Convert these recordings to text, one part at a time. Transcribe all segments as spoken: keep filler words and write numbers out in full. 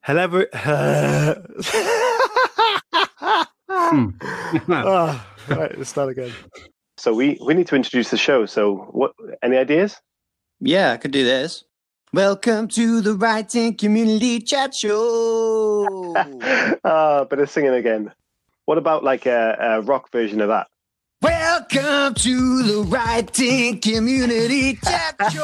Hello. Uh, hmm. oh, right, let's start again. So we, we need to introduce the show. So what? Any ideas? Yeah, I could do this. Welcome to the Writing Community Chat Show. Ah, bit of singing again. What about like a, a rock version of that? Welcome to the Writing Community Chat Show.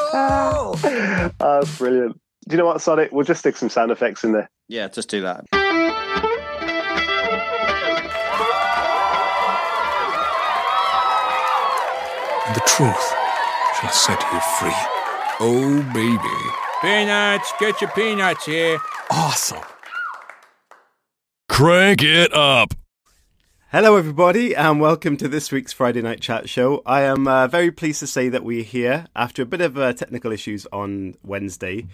Ah, oh, brilliant. Do you know what, Sonic? We'll just stick some sound effects in there. Yeah, just do that. The truth shall set you free. Oh, baby. Peanuts, get your peanuts here. Awesome. Crank it up. Hello, everybody, and welcome to this week's Friday Night Chat Show. I am uh, very pleased to say that we're here after a bit of uh, technical issues on Wednesday.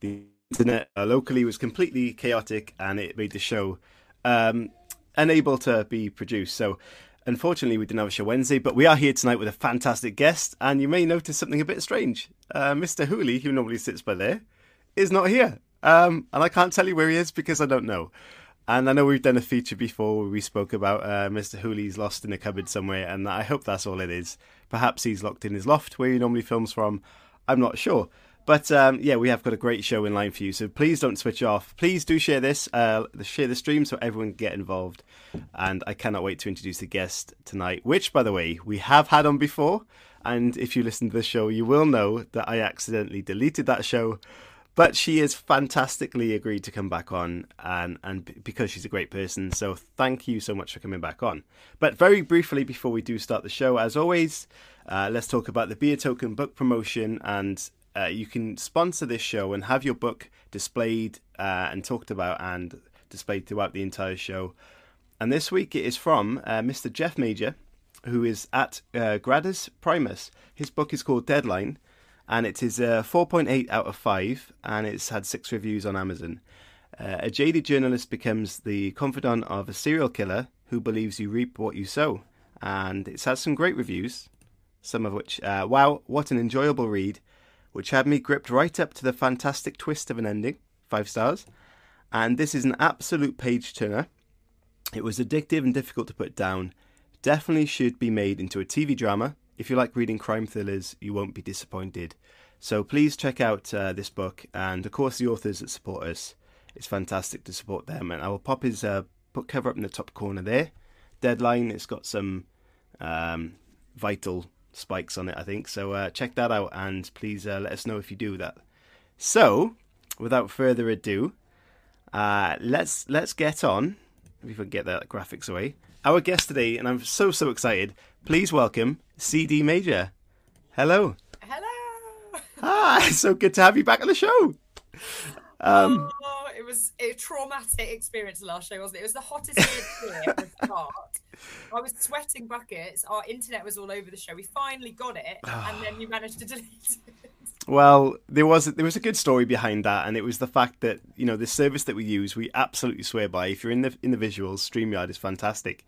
The internet uh, locally was completely chaotic and it made the show um, unable to be produced. So unfortunately, we didn't have a show Wednesday, but we are here tonight with a fantastic guest. And you may notice something a bit strange. Uh, Mister Hooley, who normally sits by there, is not here. Um, and I can't tell you where he is because I don't know. And I know we've done a feature before where we spoke about uh, Mister Hooley's lost in a cupboard somewhere. And I hope that's all it is. Perhaps he's locked in his loft where he normally films from. I'm not sure. But um, yeah, we have got a great show in line for you. So please don't switch off. Please do share this, uh, share the stream so everyone can get involved. And I cannot wait to introduce the guest tonight, which, by the way, we have had on before. And if you listen to the show, you will know that I accidentally deleted that show. But she has fantastically agreed to come back on, and, and because she's a great person. So thank you so much for coming back on. But very briefly, before we do start the show, as always, uh, let's talk about the Beer Token book promotion. And Uh, you can sponsor this show and have your book displayed uh, and talked about and displayed throughout the entire show. And this week it is from uh, Mister Geoff Major, who is at uh, GradusPrimus. His book is called Deadline, and it is a four point eight out of five, and it's had six reviews on Amazon. Uh, a jaded journalist becomes the confidant of a serial killer who believes you reap what you sow. And it's had some great reviews, some of which, uh, wow, what an enjoyable read, which had me gripped right up to the fantastic twist of an ending, five stars. And this is an absolute page-turner. It was addictive and difficult to put down. Definitely should be made into a T V drama. If you like reading crime thrillers, you won't be disappointed. So please check out uh, this book and, of course, the authors that support us. It's fantastic to support them. And I will pop his uh, book cover up in the top corner there. Deadline, it's got some um, vital spikes on it, I think. So uh, check that out, and please uh, let us know if you do that. So, without further ado, uh, let's let's get on. If we can get that graphics away. Our guest today, and I'm so so excited. Please welcome C D Major. Hello. Hello. Ah, it's so good to have you back on the show. Um, oh, it was a traumatic experience last year, wasn't it? It was the hottest year at the start. I was sweating buckets. Our internet was all over the show. We finally got it, and then we managed to delete it. Well, there was there was a good story behind that, and it was the fact that, you know, the service that we use, we absolutely swear by. If you're in the in the visuals, StreamYard is fantastic,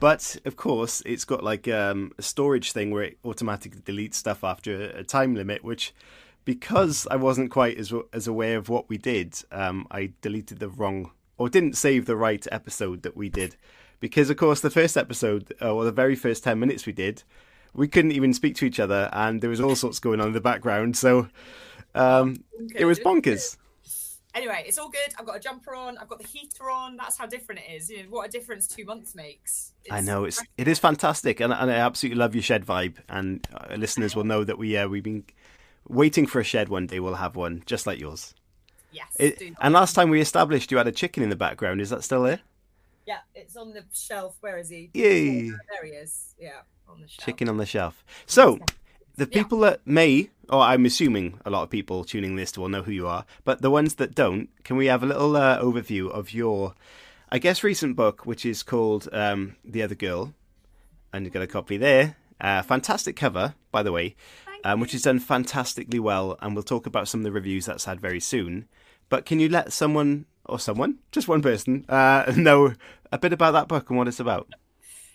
but of course it's got like um, a storage thing where it automatically deletes stuff after a time limit, which. Because I wasn't quite as as aware of what we did, um, I deleted the wrong or didn't save the right episode that we did. Because, of course, the first episode uh, or the very first ten minutes we did, we couldn't even speak to each other. And there was all sorts going on in the background. So um, it was bonkers. Anyway, it's all good. I've got a jumper on. I've got the heater on. That's how different it is. You know, what a difference two months makes. It's I know it's it is fantastic. And, and I absolutely love your shed vibe. And uh, listeners will know that we uh, we've been waiting for a shed one day. We'll have one just like yours. Yes. It, and last time we established you had a chicken in the background. Is that still there? Yeah, it's on the shelf. Where is he? Yay. There he is. Yeah, on the shelf. Chicken on the shelf. So The people yeah. that may, or I'm assuming a lot of people tuning this will know who you are, but the ones that don't, can we have a little uh, overview of your, I guess, recent book, which is called um, The Other Girl, and you've got a copy there. Uh, fantastic cover, by the way, um, which has done fantastically well, and we'll talk about some of the reviews that's had very soon. But can you let someone, or someone, just one person, uh, know a bit about that book and what it's about?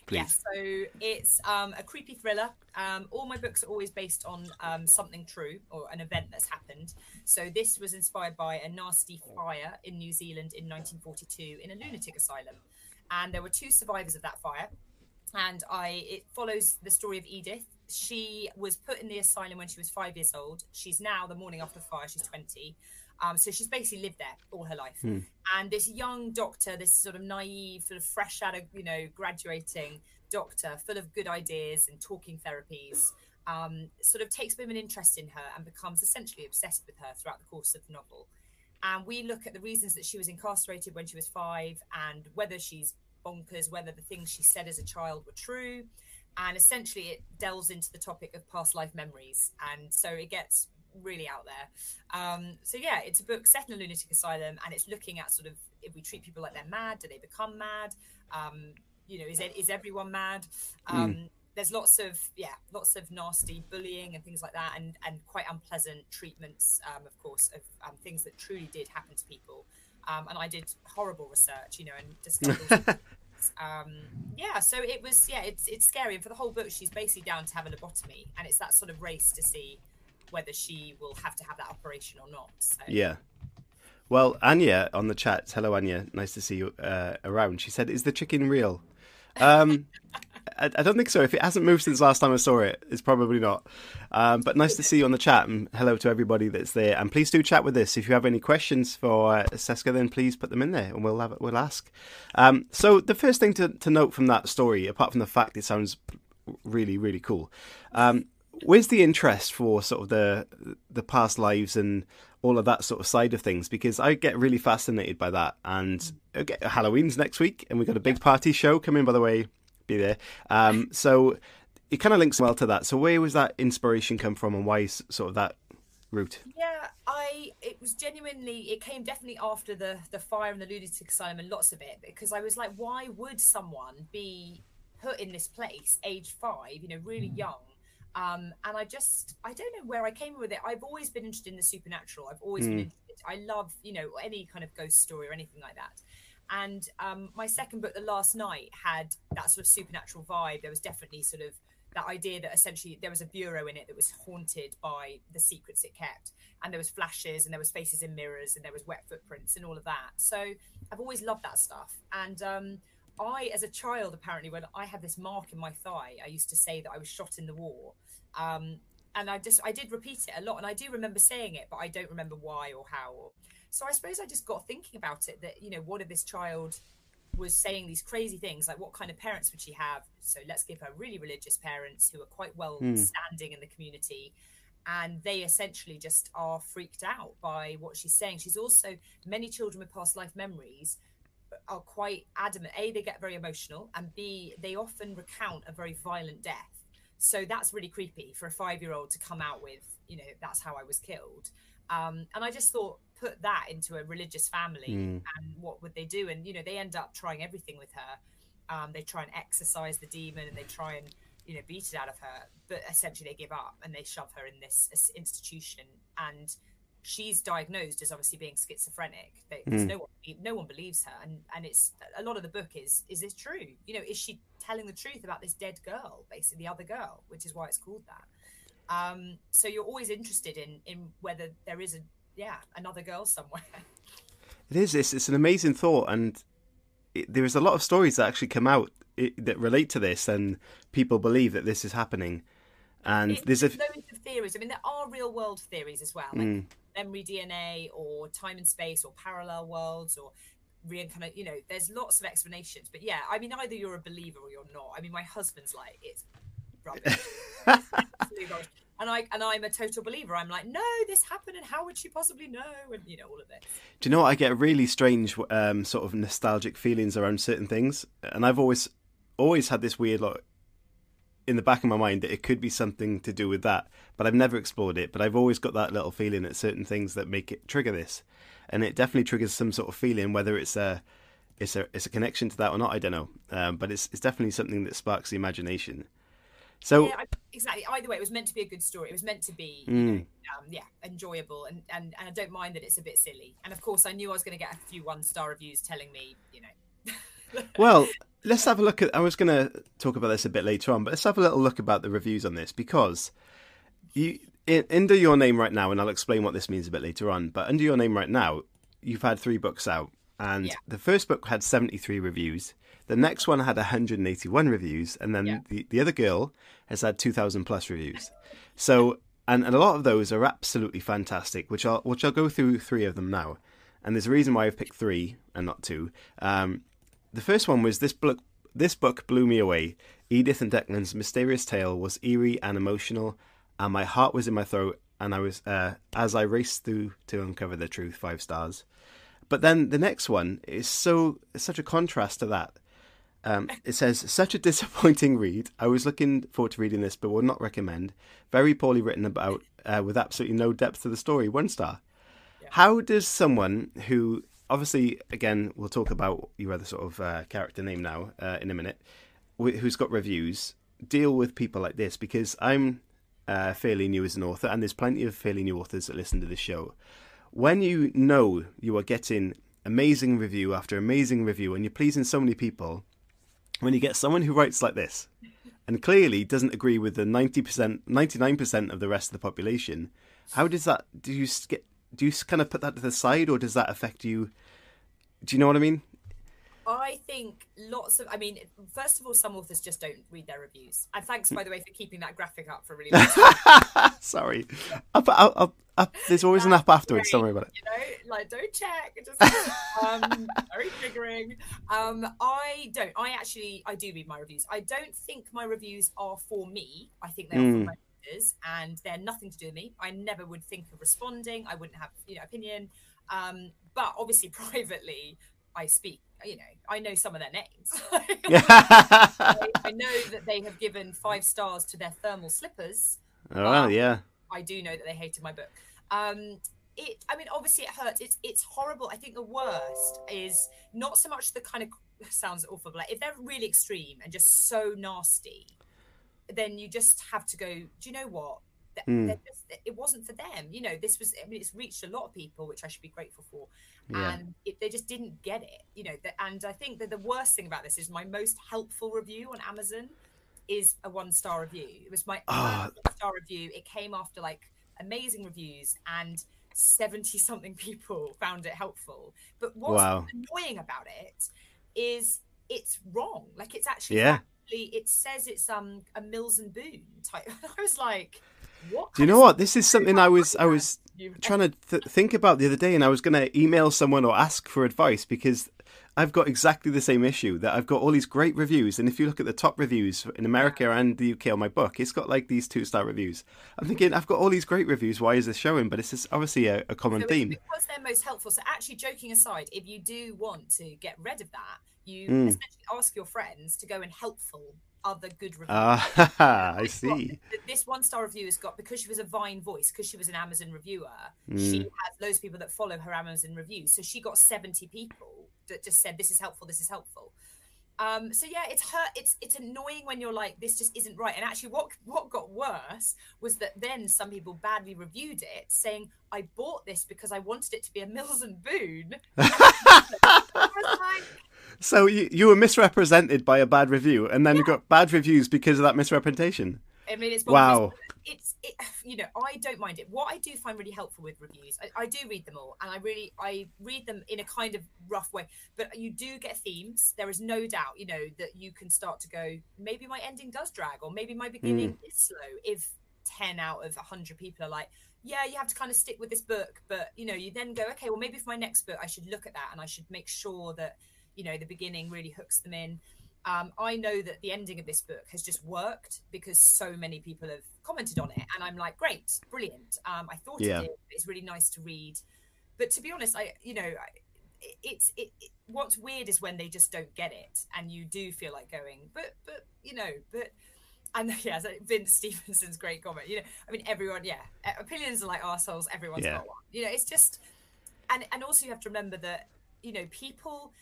Please. Yeah, so it's um, a creepy thriller. Um, all my books are always based on um, something true or an event that's happened. So this was inspired by a nasty fire in New Zealand in nineteen forty-two in a lunatic asylum. And there were two survivors of that fire. And I it follows the story of Edith. She was put in the asylum when she was five years old. She's now, the morning after the fire, she's twenty. Um, so she's basically lived there all her life. Hmm. And this young doctor, this sort of naive, sort of fresh out of, you know, graduating doctor, full of good ideas and talking therapies, um, sort of takes a bit of an interest in her and becomes essentially obsessed with her throughout the course of the novel. And we look at the reasons that she was incarcerated when she was five and whether she's bonkers, whether the things she said as a child were true. And essentially it delves into the topic of past life memories. And so it gets really out there. Um so yeah, it's a book set in a lunatic asylum, and it's looking at sort of, if we treat people like they're mad, do they become mad? Um you know, is it is everyone mad? um mm. There's lots of yeah lots of nasty bullying and things like that, and and quite unpleasant treatments, um of course, of um, things that truly did happen to people. Um and I did horrible research, you know, and discovered um yeah so it was yeah it's it's scary. And for the whole book, she's basically down to have a lobotomy, and it's that sort of race to see whether she will have to have that operation or not. So. Yeah. Well, Anya on the chat. Hello, Anya. Nice to see you uh, around. She said, is the chicken real? Um, I, I don't think so. If it hasn't moved since last time I saw it, it's probably not. Um, but nice to see you on the chat. And hello to everybody that's there. And please do chat with us. If you have any questions for uh, Cheska, then please put them in there and we'll have it, we'll ask. Um, so the first thing to, to note from that story, apart from the fact it sounds really, really cool, um, where's the interest for sort of the the past lives and all of that sort of side of things? Because I get really fascinated by that. And okay, Halloween's next week, and we've got a big party show coming, by the way. Be there. Um, so it kind of links well to that. So where was that inspiration come from, and why sort of that route? Yeah, I it was genuinely, it came definitely after the, the fire and the lunatic asylum and lots of it, because I was like, why would someone be put in this place, age five, you know, really young? Um, and I just, I don't know where I came with it. I've always been interested in the supernatural. I've always mm. been interested. I love, you know, any kind of ghost story or anything like that. And um, my second book, The Last Night, had that sort of supernatural vibe. There was definitely sort of that idea that essentially there was a bureau in it that was haunted by the secrets it kept. And there was flashes, and there was faces in mirrors, and there was wet footprints and all of that. So I've always loved that stuff. And um, I, as a child, apparently, when I had this mark in my thigh, I used to say that I was shot in the war. Um, and I just, I did repeat it a lot. And I do remember saying it, but I don't remember why or how. So I suppose I just got thinking about it, that, you know, what if this child was saying these crazy things? Like, what kind of parents would she have? So let's give her really religious parents who are quite well mm. standing in the community. And they essentially just are freaked out by what she's saying. She's also, many children with past life memories are quite adamant. A, they get very emotional, and B, they often recount a very violent death. So that's really creepy for a five-year-old to come out with, you know, that's how I was killed. Um, and I just thought, put that into a religious family mm. and what would they do? And, you know, they end up trying everything with her. Um, they try and exorcise the demon, and they try and, you know, beat it out of her. But essentially they give up and they shove her in this, this institution. And she's diagnosed as obviously being schizophrenic. They, mm. no, one, no one believes her. And, and it's a lot of the book is, is this true? You know, is she telling the truth about this dead girl, basically the other girl, which is why it's called that. Um, so you're always interested in, in whether there is a, yeah, another girl somewhere. It is. It's, it's an amazing thought. And it, there is a lot of stories that actually come out it, that relate to this, and people believe that this is happening. And it, there's a... loads of theories. I mean, there are real world theories as well. Like, mm. memory D N A, or time and space, or parallel worlds, or reincarnate, you know, there's lots of explanations. But yeah, I mean, either you're a believer or you're not. I mean, my husband's like, it's rubbish, it's absolutely rubbish. And I and I'm a total believer. I'm like, no, this happened, and how would she possibly know? And you know, all of this. Do you know what? I get really strange um sort of nostalgic feelings around certain things, and I've always always had this weird, like, in the back of my mind that it could be something to do with that, but I've never explored it. But I've always got that little feeling at certain things that make it trigger this, and it definitely triggers some sort of feeling, whether it's a it's a it's a connection to that or not, I don't know. Um, but it's it's definitely something that sparks the imagination. So yeah, I, exactly. Either way, it was meant to be a good story. It was meant to be, mm. you know, um, yeah, enjoyable, and, and and I don't mind that it's a bit silly. And of course, I knew I was going to get a few one-star reviews telling me, you know. Well, let's have a look at. I was going to talk about this a bit later on, but let's have a little look about the reviews on this, because you in, under your name right now, and I'll explain what this means a bit later on. But under your name right now, you've had three books out, and yeah. the first book had seventy-three reviews. The next one had one hundred eighty-one reviews, and then yeah. the, the other girl has had two thousand plus reviews. So, and, and a lot of those are absolutely fantastic, which I'll, which I'll go through three of them now. And there's a reason why I've picked three and not two. Um, the first one was this book, this book blew me away. Edith and Declan's mysterious tale was eerie and emotional, and my heart was in my throat, and I was uh, as I raced through to uncover the truth, five stars. But then the next one is so such a contrast to that. Um, it says, such a disappointing read. I was looking forward to reading this, but would not recommend. Very poorly written about, uh, with absolutely no depth to the story. One star. Yeah. How does someone who, obviously, again, we'll talk about your other sort of uh, character name now uh, in a minute, wh- who's got reviews, deal with people like this? Because I'm uh, fairly new as an author, and there's plenty of fairly new authors that listen to this show. When you know you are getting amazing review after amazing review, and you're pleasing so many people, when you get someone who writes like this and clearly doesn't agree with the ninety percent, ninety-nine percent of the rest of the population, how does that, do you get, do you kind of put that to the side, or does that affect you? Do you know what I mean? I think lots of, I mean, first of all, some authors just don't read their reviews. And thanks, by the way, for keeping that graphic up for a really long time. Sorry. I'll, I'll, I'll, I'll, there's always an app afterwards. Don't worry about it. You know, like, don't check. Just, um, very triggering. Um, I don't. I actually, I do read my reviews. I don't think my reviews are for me. I think they are mm. for my readers, and they're nothing to do with me. I never would think of responding. I wouldn't have, you know, opinion. Um, but obviously, privately, I speak. You know, I know some of their names. I, I know that they have given five stars to their thermal slippers. Oh, well, yeah. I do know that they hated my book. Um, it, I mean, obviously it hurts. It's it's horrible. I think the worst is not so much the kind of, sounds awful, but like, if they're really extreme and just so nasty, then you just have to go, do you know what? Mm. Just, it wasn't for them, you know. This was, I mean, it's reached a lot of people, which I should be grateful for, yeah. and it, they just didn't get it, you know. The, and I think that the worst thing about this is my most helpful review on Amazon is a one-star review. It was my oh. one-star review. It came after like amazing reviews, and seventy-something people found it helpful. But what's wow. annoying about it is it's wrong. Like, it's actually, yeah. actually it says it's um a Mills and Boon type. I was like. What? Do you know what? This is something I was I was trying to th- think about the other day, and I was going to email someone or ask for advice, because I've got exactly the same issue, that I've got all these great reviews, and if you look at the top reviews in America and the U K on my book, it's got like these two-star reviews. I'm thinking, I've got all these great reviews, why is this showing? But it's just obviously a, a common so theme. Because they're most helpful. So actually, joking aside, if you do want to get rid of that, you mm. essentially ask your friends to go and helpful other good reviews. Ah, uh, I see. Got, this one-star review has got, because she was a Vine voice, because she was an Amazon reviewer, mm. she has loads of people that follow her Amazon reviews. So she got seventy people that just said, this is helpful, this is helpful. Um, so yeah, it's hurt. It's it's annoying when you're like, this just isn't right. And actually what, what got worse was that then some people badly reviewed it, saying, I bought this because I wanted it to be a Mills and Boon. So you, you were misrepresented by a bad review, and then yeah. you got bad reviews because of that misrepresentation. I mean, it's wow. It's it, you know, I don't mind it. What I do find really helpful with reviews, I, I do read them all, and I really I read them in a kind of rough way. But you do get themes. There is no doubt, you know, that you can start to go, maybe my ending does drag, or maybe my beginning mm. is slow. If ten out of a hundred people are like, yeah, you have to kind of stick with this book, but you know, you then go, okay, well, maybe for my next book, I should look at that, and I should make sure that, you know, the beginning really hooks them in. Um, I know that the ending of this book has just worked because so many people have commented on it. And I'm like, great, brilliant. Um, I thought yeah. it did. It's really nice to read. But to be honest, I, you know, I, it's it, it. What's weird is when they just don't get it, and you do feel like going, but, but, you know, but And yeah, so Vince Stephenson's great comment. You know, I mean, everyone, yeah, opinions are like arseholes. Everyone's yeah. got one. You know, it's just, and and also you have to remember that, you know, people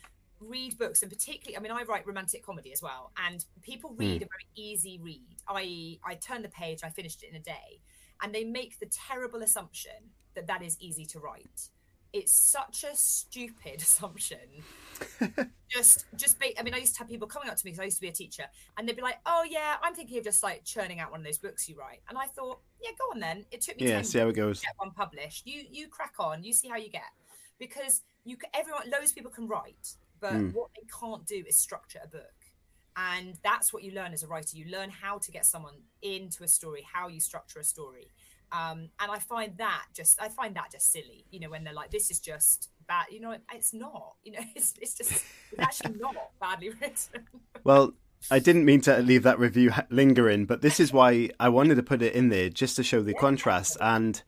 read books, and particularly, I mean, I write romantic comedy as well, and people read mm. a very easy read. that is, I turned the page, I finished it in a day, and they make the terrible assumption that that is easy to write. It's such a stupid assumption. just, just, ba I mean, I used to have people coming up to me because I used to be a teacher, and they'd be like, "Oh yeah, I'm thinking of just like churning out one of those books you write." And I thought, "Yeah, go on then." It took me yeah, see how it goes. To get one published. You, you crack on. You see how you get, because you, everyone, loads of people can write, but mm. what they can't do is structure a book, and that's what you learn as a writer. You learn how to get someone into a story, how you structure a story. Um, and I find that just, I find that just silly, you know, when they're like, this is just bad, you know, it's not, you know, it's, it's just, it's actually not badly written. Well, I didn't mean to leave that review lingering, but this is why I wanted to put it in there, just to show the yeah. contrast. And,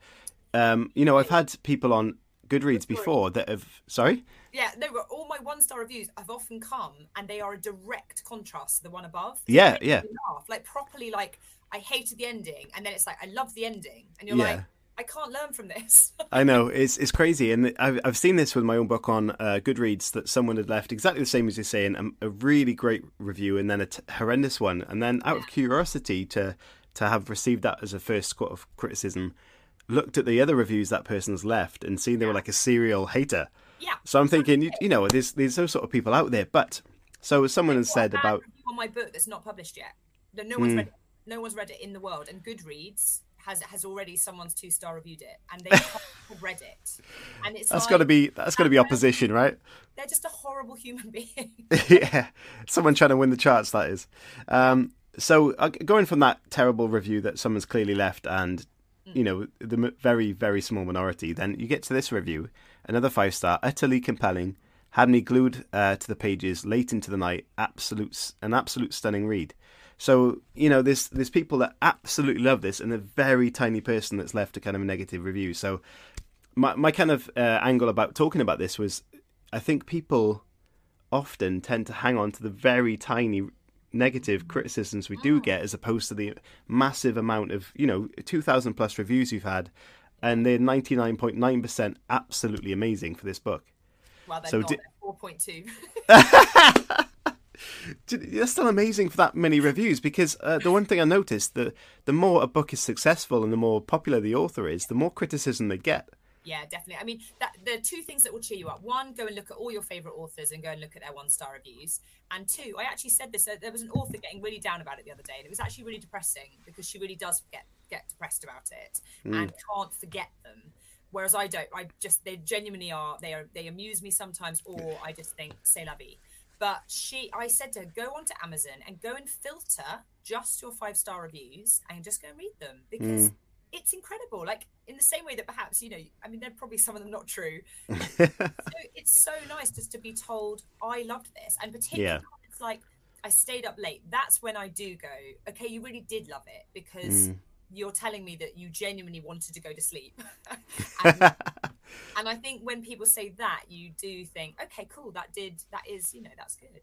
um, you know, I've had people on Goodreads before that have, sorry? Yeah, no, all my one-star reviews have often come, and they are a direct contrast to the one above. Yeah, yeah. Laugh, like properly, like, I hated the ending, and then it's like, I love the ending, and you're yeah. like, I can't learn from this. I know, it's it's crazy, and I've, I've seen this with my own book on uh, Goodreads, that someone had left exactly the same as you're saying, a, a really great review, and then a t horrendous one, and then out yeah. of curiosity to to have received that as a first sort of criticism, looked at the other reviews that person's left and seen they yeah. were like a serial hater. Yeah. So I'm thinking, you, you know, there's there's those sort of people out there, but so as someone has said about on my book that's not published yet, that no one's mm. read it. No one's read it in the world, and Goodreads has has already someone's two star reviewed it, and they have read it. And it's that's like, got to be that's got to be opposition, right? They're just a horrible human being. yeah, someone trying to win the charts. That is. Um, so uh, going from that terrible review that someone's clearly left, and mm. you know, the very very small minority, then you get to this review, another five star, utterly compelling, had me glued uh, to the pages late into the night. Absolute an absolute stunning read. So, you know, there's, there's people that absolutely love this, and a very tiny person that's left a kind of a negative review. So my, my kind of uh, angle about talking about this was, I think people often tend to hang on to the very tiny negative criticisms we do get, as opposed to the massive amount of, you know, two thousand plus reviews you've had. And they're ninety-nine point nine percent absolutely amazing for this book. Well, they're so not, they're four point two. That's still amazing for that many reviews, because uh, the one thing I noticed, that the more a book is successful and the more popular the author is, the more criticism they get. Yeah, definitely. I mean, that, there are two things that will cheer you up. One, go and look at all your favourite authors and go and look at their one-star reviews. And two, I actually said this, uh, there was an author getting really down about it the other day, and it was actually really depressing, because she really does get, get depressed about it mm. and can't forget them. Whereas I don't. I just, they genuinely are, they, are, they amuse me sometimes, or I just think, c'est la vie. But she, I said to her, go onto Amazon and go and filter just your five-star reviews and just go and read them, because mm. it's incredible. Like, in the same way that perhaps, you know, I mean, there are probably some of them not true. So it's so nice just to be told, I loved this. And particularly, yeah. it's like, I stayed up late. That's when I do go, okay, you really did love it, because mm. you're telling me that you genuinely wanted to go to sleep. and, And I think when people say that, you do think, okay, cool, that did, that is, you know, that's good.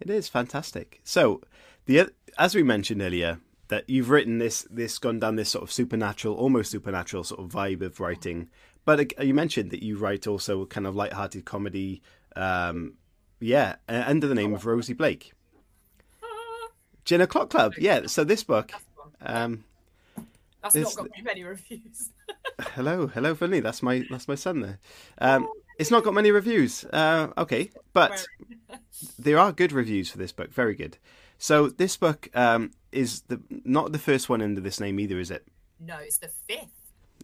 It is fantastic. So, the as we mentioned earlier, that you've written this, this gone down this sort of supernatural, almost supernatural sort of vibe of writing. But you mentioned that you write also kind of lighthearted comedy, um, yeah, under the name of Rosie Blake. Gin O'Clock Club, yeah. So this book... Um, That's it's, not got very many reviews. hello, hello, Vinny. That's my that's my son there. Um, it's not got many reviews. Uh, okay, but there are good reviews for this book. Very good. So this book um, is the not the first one under this name either, is it? No, it's the fifth.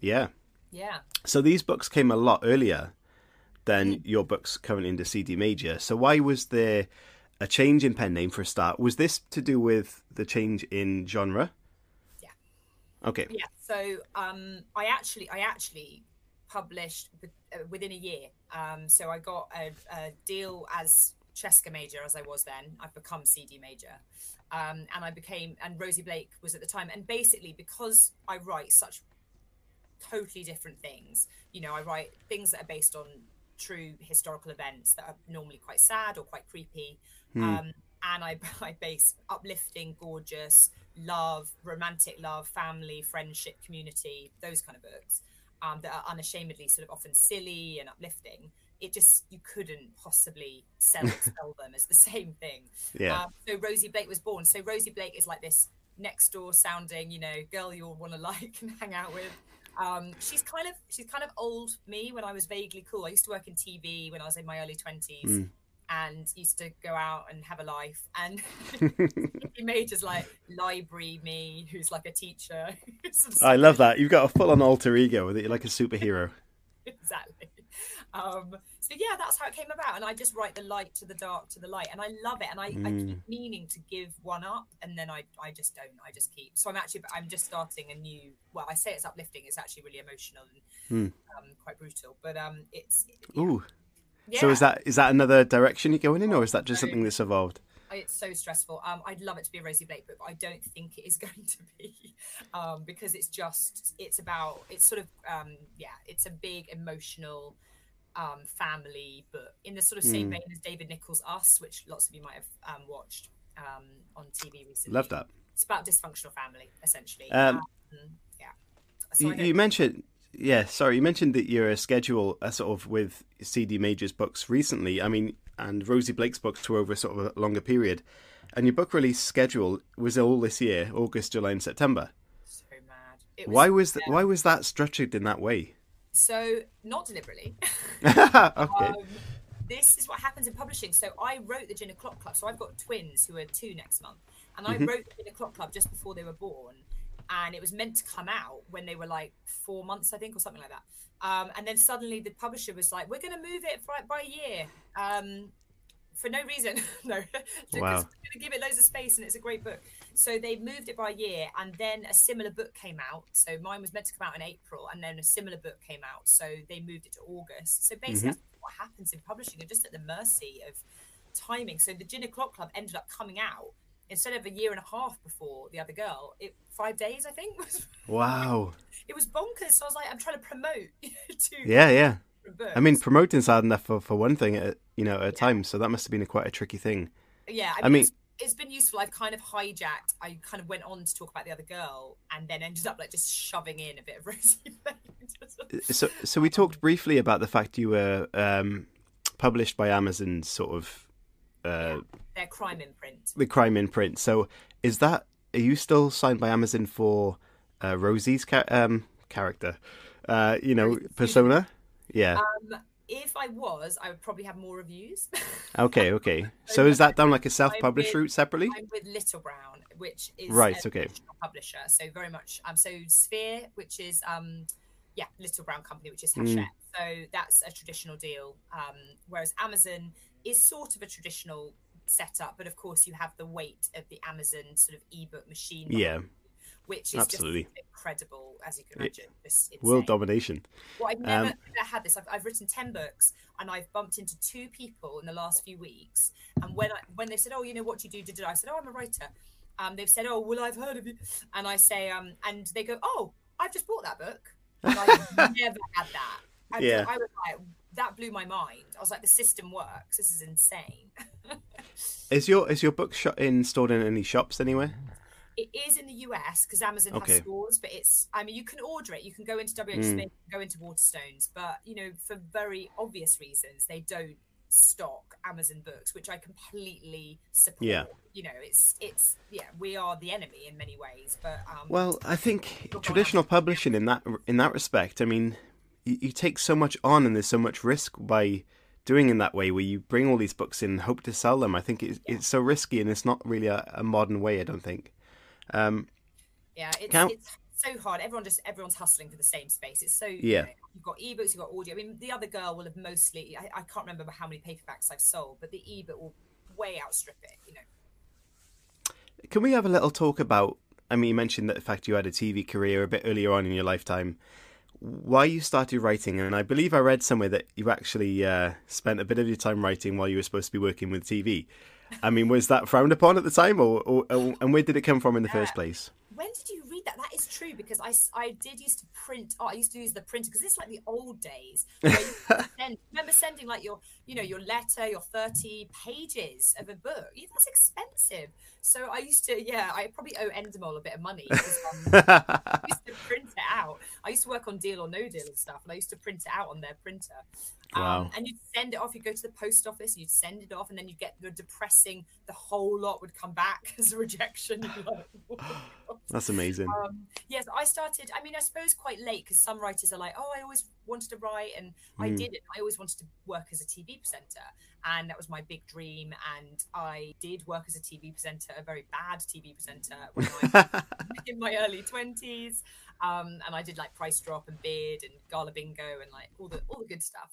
Yeah. Yeah. So these books came a lot earlier than your books currently into C D Major. So why was there a change in pen name for a start? Was this to do with the change in genre? Okay. Yeah. So um, I actually, I actually published within a year. Um, so I got a, a deal as Cheska Major, as I was then. I've become C D Major, um, and I became, and Rosie Blake was at the time. And basically, because I write such totally different things, you know, I write things that are based on true historical events that are normally quite sad or quite creepy. Hmm. Um, and I, I base uplifting, gorgeous, love, romantic love, family, friendship, community, those kind of books um, that are unashamedly sort of often silly and uplifting. It just, you couldn't possibly sell, sell them as the same thing. Yeah. Um, so Rosie Blake was born. So Rosie Blake is like this next door sounding, you know, girl you all want to like and hang out with. Um, she's kind of, she's kind of old me when I was vaguely cool. I used to work in T V when I was in my early twenties. Mm. And used to go out and have a life. And Major's like library me, who's like a teacher. I love that. You've got a full-on alter ego with it. You're like a superhero. Exactly. Um, so yeah, that's how it came about. And I just write the light to the dark to the light. And I love it. And I, mm. I keep meaning to give one up. And then I, I just don't. I just keep. So I'm actually, I'm just starting a new, well, I say it's uplifting. It's actually really emotional and mm. um, quite brutal. But um, it's... Yeah. Ooh. Yeah. So is that is that another direction you're going in, or is that just so, something that's evolved? It's so stressful. Um, I'd love it to be a Rosie Blake book, but I don't think it is going to be, um, because it's just it's about it's sort of um, yeah, it's a big emotional um, family book in the sort of same mm. vein as David Nichols' Us, which lots of you might have um, watched um, on T V recently. Love that. It's about dysfunctional family essentially. Um, um, yeah. So you, you mentioned. Yeah, sorry, you mentioned that your schedule uh, sort of with C D Major's books recently, I mean, and Rosie Blake's books were over sort of a longer period. And your book release schedule was all this year, August, July and September. So mad. It was why was th- why was that structured in that way? So, not deliberately. Okay. Um, this is what happens in publishing. So I wrote The Gin O'Clock Club. So I've got twins who are two next month. And I mm-hmm. wrote The Gin O'Clock Club just before they were born. And it was meant to come out when they were like four months, I think, or something like that. Um, and then suddenly the publisher was like, we're going to move it for, by a year um, for no reason. No, wow. Because we're going to give it loads of space and it's a great book. So they moved it by a year. And then a similar book came out. So mine was meant to come out in April. And then a similar book came out. So they moved it to August. So basically mm-hmm. that's what happens in publishing. You're just at the mercy of timing. So the Gin O'Clock Club ended up coming out. Instead of a year and a half before The Other Girl, it five days, I think. Was, wow. It was bonkers. So I was like, I'm trying to promote. to yeah, yeah. Books. I mean, promoting's hard enough for, for one thing, at, you know, at a yeah. time. So that must have been a, quite a tricky thing. Yeah. I mean, I mean it's, it's been useful. I've kind of hijacked. I kind of went on to talk about The Other Girl and then ended up like just shoving in a bit of Rosie Blake. so, so we talked briefly about the fact you were um, published by Amazon sort of. Uh, yeah, their crime imprint. The crime imprint. So, is that are you still signed by Amazon for uh, Rosie's ca- um, character? Uh, you know, persona. Yeah. Um, if I was, I would probably have more reviews. okay, okay. So, is that done like a self-published route separately? I'm with Little Brown, which is right. A okay. Publisher. So very much. Um. So Sphere, which is um, yeah, Little Brown company, which is Hachette. Mm. So that's a traditional deal. Um, whereas Amazon. Is sort of a traditional setup, but of course you have the weight of the Amazon sort of ebook machine, yeah, which is absolutely just incredible, as you can imagine. It's world domination. Well, I've never, um, never had this. I've, I've written ten books, and I've bumped into two people in the last few weeks. And when I, when they said, "Oh, you know what you do?" Did I said, "Oh, I'm a writer." Um, they've said, "Oh, well, I've heard of you," and I say, "Um," and they go, "Oh, I've just bought that book." And I've never had that. And yeah. I was like. That blew my mind. I was like, the system works. This is insane. Is your is your book shot in stored in any shops anywhere? It is in the U S because Amazon okay. has stores, but it's I mean you can order it. You can go into W H Smith, mm. go into Waterstones, but you know for very obvious reasons they don't stock Amazon books, which I completely support. Yeah. You know, it's it's yeah, we are the enemy in many ways. But um, well, I think traditional publishing in that in that respect, I mean. You take so much on and there's so much risk by doing it that way where you bring all these books in and hope to sell them. I think it's, yeah. it's so risky and it's not really a, a modern way, I don't think. Um, yeah, it's, I... it's so hard. Everyone just everyone's hustling for the same space. It's so, yeah. You know, you've got ebooks, you've got audio. I mean, The Other Girl will have mostly, I, I can't remember how many paperbacks I've sold, but the ebook will way outstrip it, you know. Can we have a little talk about, I mean, you mentioned that the fact you had a T V career a bit earlier on in your lifetime. Why you started writing, and I believe I read somewhere that you actually uh, spent a bit of your time writing while you were supposed to be working with T V. I mean, was that frowned upon at the time, or, or, or and where did it come from in the yeah. first place? when did you read that? That is true, because I, I did used to print. Oh, I used to use the printer, because it's like the old days. Where you send, remember sending like your, you know, your letter, your thirty pages of a book. Yeah, that's expensive. So I used to, yeah, I probably owe Endemol a bit of money. Because, um, I used to print it out. I used to work on Deal or No Deal and stuff, and I used to print it out on their printer. Wow. Um, and you'd send it off, you'd go to the post office, you'd send it off, and then you'd get the depressing, the whole lot would come back as a rejection. That's amazing. Um, yes, I started, I mean, I suppose quite late, because some writers are like, oh, I always wanted to write, and mm. I didn't. I always wanted to work as a T V presenter, and that was my big dream, and I did work as a T V presenter, a very bad T V presenter, when I was in my early twenties, um, and I did like Price Drop and Bid and Gala Bingo and like all the all the good stuff.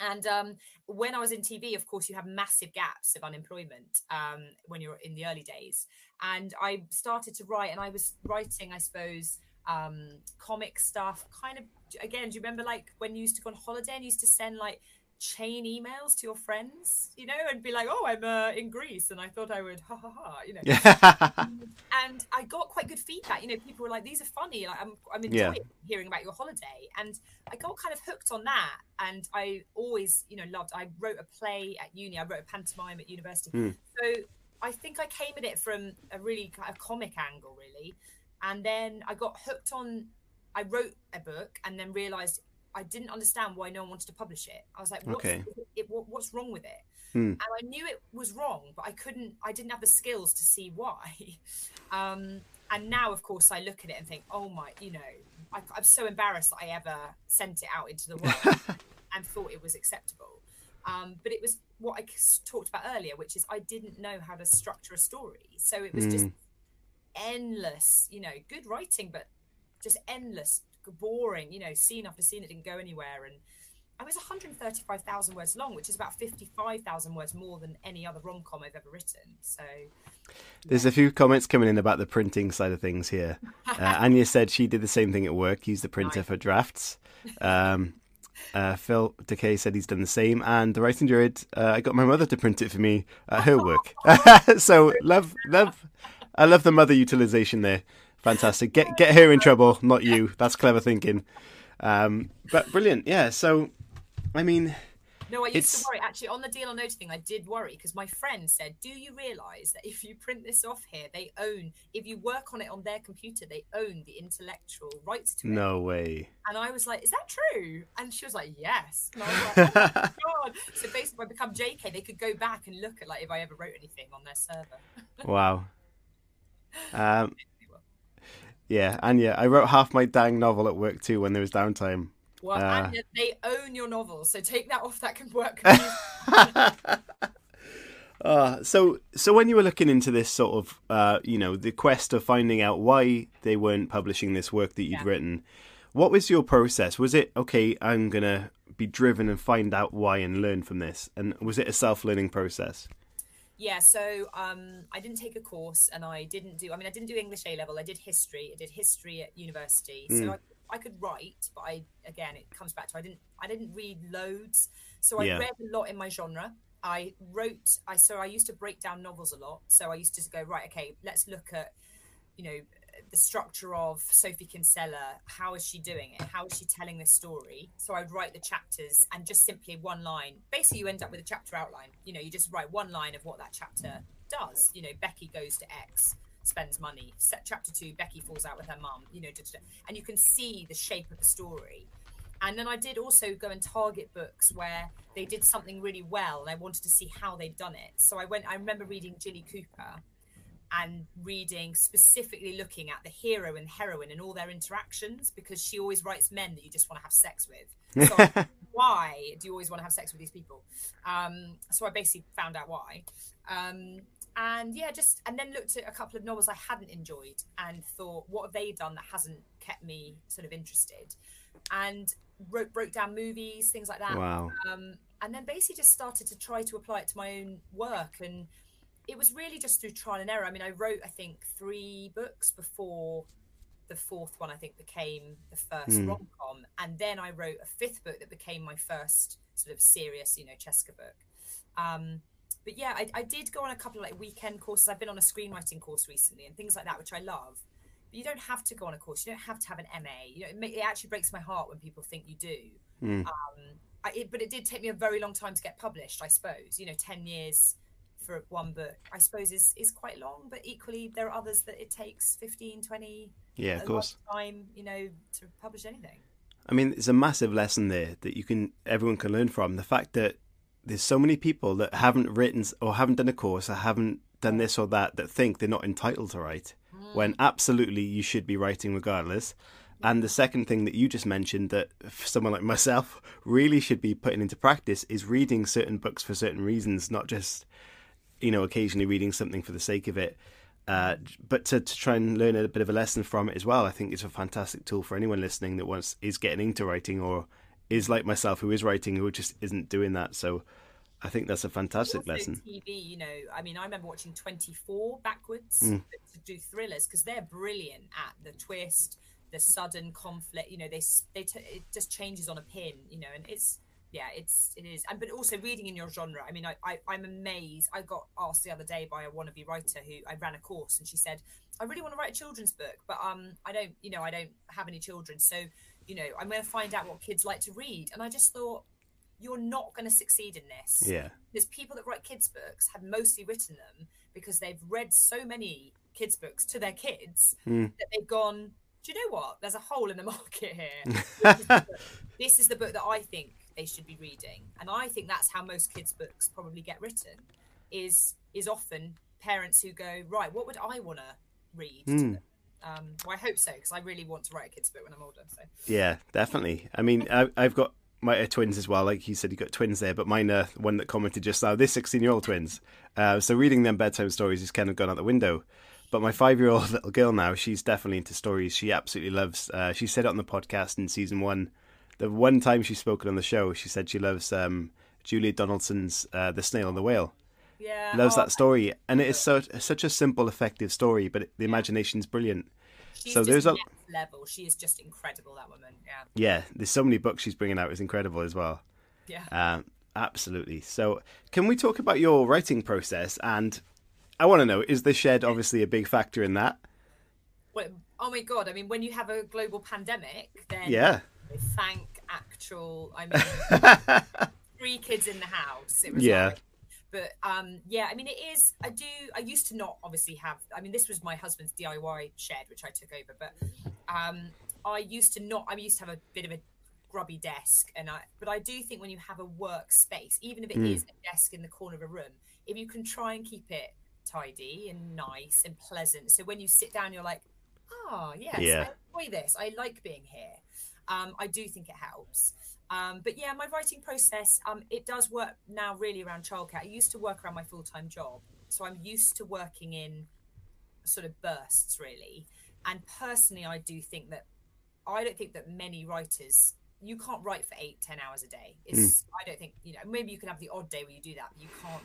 And um, when I was in T V, of course, you have massive gaps of unemployment um, when you're in the early days. And I started to write, and I was writing, I suppose, um, comic stuff. Kind of, again, do you remember like when you used to go on holiday and you used to send like chain emails to your friends, you know, and be like, oh, I'm uh, in Greece, and I thought I would, ha ha ha, you know. And I got quite good feedback. You know, people were like, these are funny. Like, I'm, I'm enjoying yeah. hearing about your holiday. And I got kind of hooked on that. And I always, you know, loved, I wrote a play at uni. I wrote a pantomime at university. Mm. So I think I came at it from a really kind of comic angle, really. And then I got hooked on, I wrote a book and then realized I didn't understand why no one wanted to publish it. I was like, what's, okay. it, what, what's wrong with it? Hmm. And I knew it was wrong, but I couldn't, I didn't have the skills to see why. Um, and now, of course, I look at it and think, oh my, you know, I, I'm so embarrassed that I ever sent it out into the world and thought it was acceptable. Um, but it was what I talked about earlier, which is I didn't know how to structure a story. So it was hmm. just endless, you know, good writing, but just endless boring, you know, scene after scene that didn't go anywhere. And I was one hundred thirty-five thousand words long, which is about fifty-five thousand words more than any other rom-com I've ever written. So there's yeah. a few comments coming in about the printing side of things here. uh, Anya said she did the same thing at work, used the printer nice. for drafts. um uh Phil Decay said he's done the same, and the writing druid, uh, I got my mother to print it for me at her work. So love love I love the mother utilization there. Fantastic. Get get her in trouble, not you. That's clever thinking. Um, but brilliant. Yeah. So, I mean, no, I used it's... to worry actually on the Deal or No Deal thing. I did worry because my friend said, "Do you realise that if you print this off here, they own. If you work on it on their computer, they own the intellectual rights to it." No way. And I was like, "Is that true?" And she was like, "Yes." And I was like, "Oh my God!" So basically, when I become J K, they could go back and look at like if I ever wrote anything on their server. Wow. Um. Yeah, Anya, I wrote half my dang novel at work too when there was downtime. Well, uh, Anya, they own your novel, so take that off. That can work. uh, so, so when you were looking into this sort of, uh, you know, the quest of finding out why they weren't publishing this work that you'd yeah. written, what was your process? Was it, okay, I'm going to be driven and find out why and learn from this? And was it a self-learning process? Yeah, so um, I didn't take a course, and I didn't do, I mean, I didn't do English A-level. I did history. I did history at university. Mm. So I, I could write, but I, again, it comes back to, I didn't, I didn't read loads. So I yeah. read a lot in my genre. I wrote, I, so I used to break down novels a lot. So I used to just go, right, okay, let's look at, you know, the structure of Sophie Kinsella. How is she doing it? How is she telling this story? So I'd write the chapters and just simply one line. Basically, you end up with a chapter outline. You know, you just write one line of what that chapter does. You know, Becky goes to X, spends money. Set chapter two, Becky falls out with her mum. You know, da, da, da. And you can see the shape of the story. And then I did also go and target books where they did something really well, and I wanted to see how they'd done it. So I went. I remember reading Jilly Cooper. And reading, specifically looking at the hero and heroine and all their interactions, because she always writes men that you just want to have sex with. So I, why do you always want to have sex with these people? Um, so I basically found out why. Um, and yeah, just, and then looked at a couple of novels I hadn't enjoyed and thought, what have they done that hasn't kept me sort of interested? And wrote, broke down movies, things like that. Wow. Um, and then basically just started to try to apply it to my own work, and it was really just through trial and error. I mean, I wrote, I think, three books before the fourth one, I think, became the first mm. rom-com. And then I wrote a fifth book that became my first sort of serious, you know, Cheska book. Um, but yeah, I, I did go on a couple of like weekend courses. I've been on a screenwriting course recently and things like that, which I love. you don't have to go on a course. You don't have to have an M A. You know, it, it actually breaks my heart when people think you do. Mm. Um, I, it, but it did take me a very long time to get published, I suppose. You know, ten years for one book, I suppose, is, is quite long. But equally, there are others that it takes fifteen, twenty yeah, of course. time, you know, to publish anything. I mean, it's a massive lesson there that you can everyone can learn from. The fact that there's so many people that haven't written or haven't done a course or haven't done this or that that think they're not entitled to write, mm. when absolutely you should be writing regardless. And the second thing that you just mentioned that someone like myself really should be putting into practice is reading certain books for certain reasons, not just, you know, occasionally reading something for the sake of it. Uh, but to, to try and learn a bit of a lesson from it as well. I think it's a fantastic tool for anyone listening that wants is getting into writing or is like myself who is writing, who just isn't doing that. So I think that's a fantastic also lesson. T V, you know, I mean, I remember watching twenty-four backwards mm. to do thrillers because they're brilliant at the twist, the sudden conflict, you know, they, they t- it just changes on a pin, you know, and it's, yeah, it's, it is. And, but also reading in your genre. I mean, I, I, I'm amazed. I got asked the other day by a wannabe writer who I ran a course and she said, I really want to write a children's book, but um, I don't, you know, I don't have any children. So, you know, I'm going to find out what kids like to read. And I just thought, you're not going to succeed in this. Yeah. Because people that write kids books have mostly written them because they've read so many kids books to their kids mm. that they've gone, do you know what? There's a hole in the market here. This is the book, this is the book that I think they should be reading. And I think that's how most kids' books probably get written, is is often parents who go, right, what would I want to read mm. to them? Um, well, I hope so, because I really want to write a kids' book when I'm older. So yeah, definitely. I mean, I, I've got my uh, twins as well. Like you said, you've got twins there, but mine are one that commented just now, they're sixteen-year-old twins. Uh, so reading them bedtime stories has kind of gone out the window. But my five-year-old little girl now, she's definitely into stories. She absolutely loves, uh, she said it on the podcast in season one, the one time she's spoken on the show, she said she loves um, Julia Donaldson's uh, The Snail and the Whale. Yeah. Loves oh, that story. And it is so, such a simple, effective story, but it, the yeah. imagination's brilliant. She's so there's a next level. She is just incredible, that woman. Yeah. Yeah. There's so many books she's bringing out. It's incredible as well. Yeah. Um, absolutely. So can we talk about your writing process? And I want to know, is the shed obviously a big factor in that? Well, oh, my God. I mean, when you have a global pandemic, then... Yeah. Thank actual, I mean, three kids in the house. It was yeah. Like, but um, yeah, I mean, it is, I do, I used to not obviously have, I mean, this was my husband's D I Y shed, which I took over, but um, I used to not, I used to have a bit of a grubby desk. And I, but I do think when you have a workspace, even if it mm. is a desk in the corner of a room, if you can try and keep it tidy and nice and pleasant. So when you sit down, you're like, ah, oh, yes, yeah. I enjoy this. I like being here. Um, I do think it helps. Um, but yeah, my writing process, um, it does work now really around childcare. I used to work around my full-time job. So I'm used to working in sort of bursts, really. And personally, I do think that, I don't think that many writers, you can't write for eight, ten hours a day. It's, mm. I don't think, you know, maybe you can have the odd day where you do that, but you can't,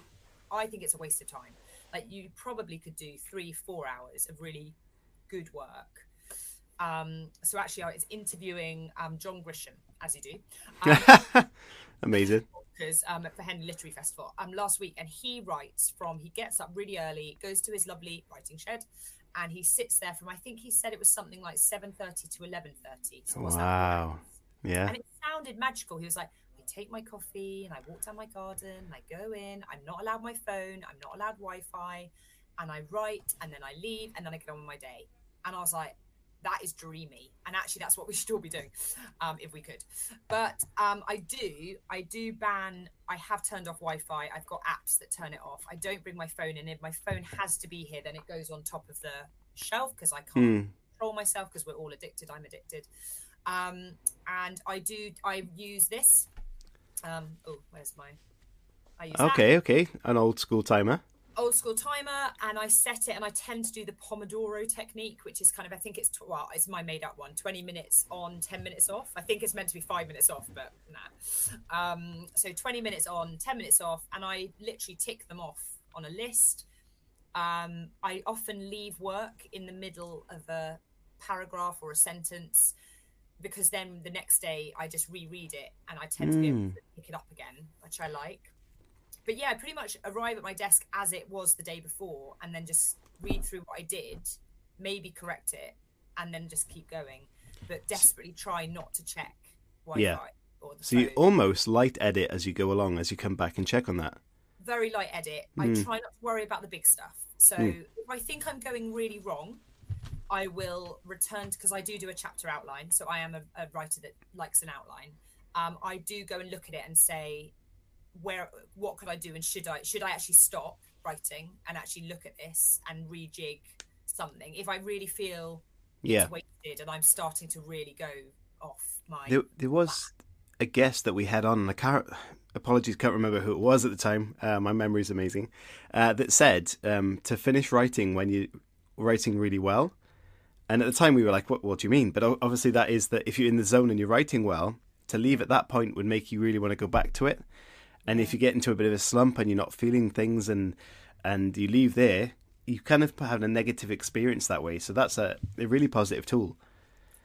I think it's a waste of time. Like you probably could do three, four hours of really good work. Um, so actually I was interviewing um, John Grisham, as you do. Um, Amazing. Because um, for Henley Literary Festival um, last week. And he writes from, he gets up really early, goes to his lovely writing shed, and he sits there from, I think he said it was something like seven thirty to eleven thirty. So wow. That? Yeah. And it sounded magical. He was like, I take my coffee and I walk down my garden, and I go in, I'm not allowed my phone, I'm not allowed Wi-Fi, and I write, and then I leave, and then I get on with my day. And I was like, that is dreamy. And actually that's what we should all be doing um, if we could. But um, I do, I do ban, I have turned off Wi-Fi. I've got apps that turn it off. I don't bring my phone in. If my phone has to be here, then it goes on top of the shelf because I can't mm. control myself because we're all addicted. I'm addicted. Um, and I do, I use this. Um, oh, where's my, I use Okay, that. okay. An old school timer. Old school timer, and I set it, and I tend to do the Pomodoro technique, which is kind of, I think it's, well, it's my made up one, twenty minutes on, ten minutes off. I think it's meant to be five minutes off, but nah. Um, so twenty minutes on, ten minutes off, and I literally tick them off on a list. Um, I often leave work in the middle of a paragraph or a sentence, because then the next day I just reread it, and I tend mm. to be able to pick it up again, which I like. But yeah, I pretty much arrive at my desk as it was the day before and then just read through what I did, maybe correct it, and then just keep going, but desperately try not to check Wi-Fi yeah. or the So phone. You almost light edit as you go along, as you come back and check on that. Very light edit. Mm. I try not to worry about the big stuff. So mm. if I think I'm going really wrong, I will return, because I do do a chapter outline. So I am a, a writer that likes an outline. Um, I do go and look at it and say, where, what could I do? And should I, should I actually stop writing and actually look at this and rejig something? If I really feel yeah. it's wasted and I'm starting to really go off my... There, there was a guest that we had on, and I can't, apologies, can't remember who it was at the time. Uh, my memory's amazing. Uh, that said, um, to finish writing when you're writing really well. And at the time we were like, what, what do you mean? But obviously that is that if you're in the zone and you're writing well, to leave at that point would make you really want to go back to it. And yeah. if you get into a bit of a slump and you're not feeling things and and you leave there, you kind of have a negative experience that way. So that's a, a really positive tool.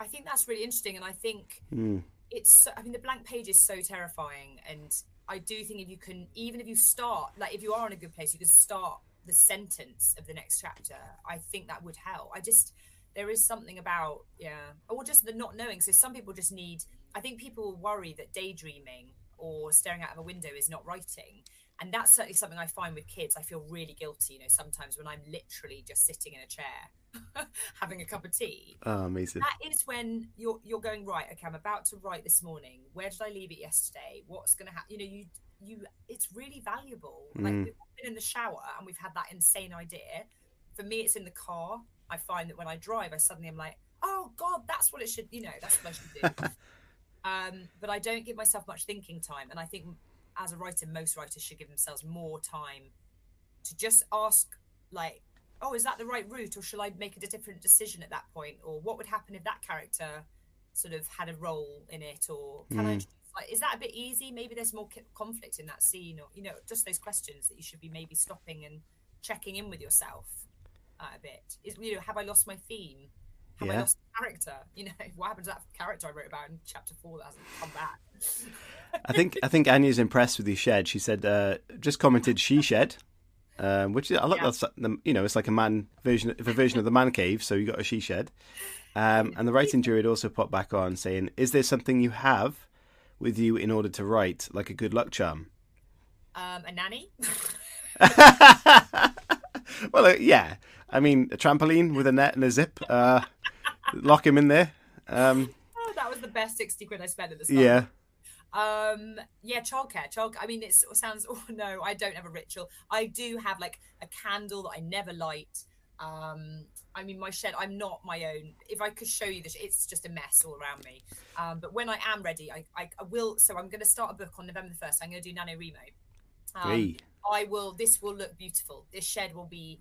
I think that's really interesting. And I think mm. it's, I mean, the blank page is so terrifying. And I do think if you can, even if you start, like if you are in a good place, you can start the sentence of the next chapter. I think that would help. I just, there is something about, yeah, or just the not knowing. So some people just need, I think people worry that daydreaming or staring out of a window is not writing. And that's certainly something I find with kids. I feel really guilty, you know, sometimes when I'm literally just sitting in a chair, having a cup of tea. Oh, amazing. That is when you're you're going, right, okay, I'm about to write this morning. Where did I leave it yesterday? What's going to happen? You know, you, you. It's really valuable. Mm. Like, we've been in the shower and we've had that insane idea. For me, it's in the car. I find that when I drive, I suddenly am like, oh, God, that's what it should, you know, that's what I should do. Um, but I don't give myself much thinking time. And I think as a writer, most writers should give themselves more time to just ask, like, oh, is that the right route? Or shall I make a different decision at that point? Or what would happen if that character sort of had a role in it? Or can mm. I just, like, is that a bit easy? Maybe there's more conflict in that scene, or, you know, just those questions that you should be maybe stopping and checking in with yourself uh, a bit. Is, you know, have I lost my theme? Have yeah. I lost the character? You know, what happened to that character I wrote about in chapter four that hasn't come back? I think I think Anya's impressed with your shed. She said, uh, just commented, she shed, um, which I like. Yeah. That's the, you know, it's like a man version, a version of the man cave. So you got a she shed, um, and the writing druid also popped back on saying, "Is there something you have with you in order to write, like a good luck charm?" Um, a nanny. Well, uh, yeah. I mean, a trampoline with a net and a zip. Uh, lock him in there. Um, oh, that was the best sixty quid I spent at the start. Yeah. Um, yeah, childcare. Child, I mean, it's, it sounds, oh, no, I don't have a ritual. I do have, like, a candle that I never light. Um, I mean, my shed, I'm not my own. If I could show you this, it's just a mess all around me. Um, but when I am ready, I, I, I will. So I'm going to start a book on November the first. I'm going to do NaNoWriMo. Um, hey. I will, this will look beautiful. This shed will be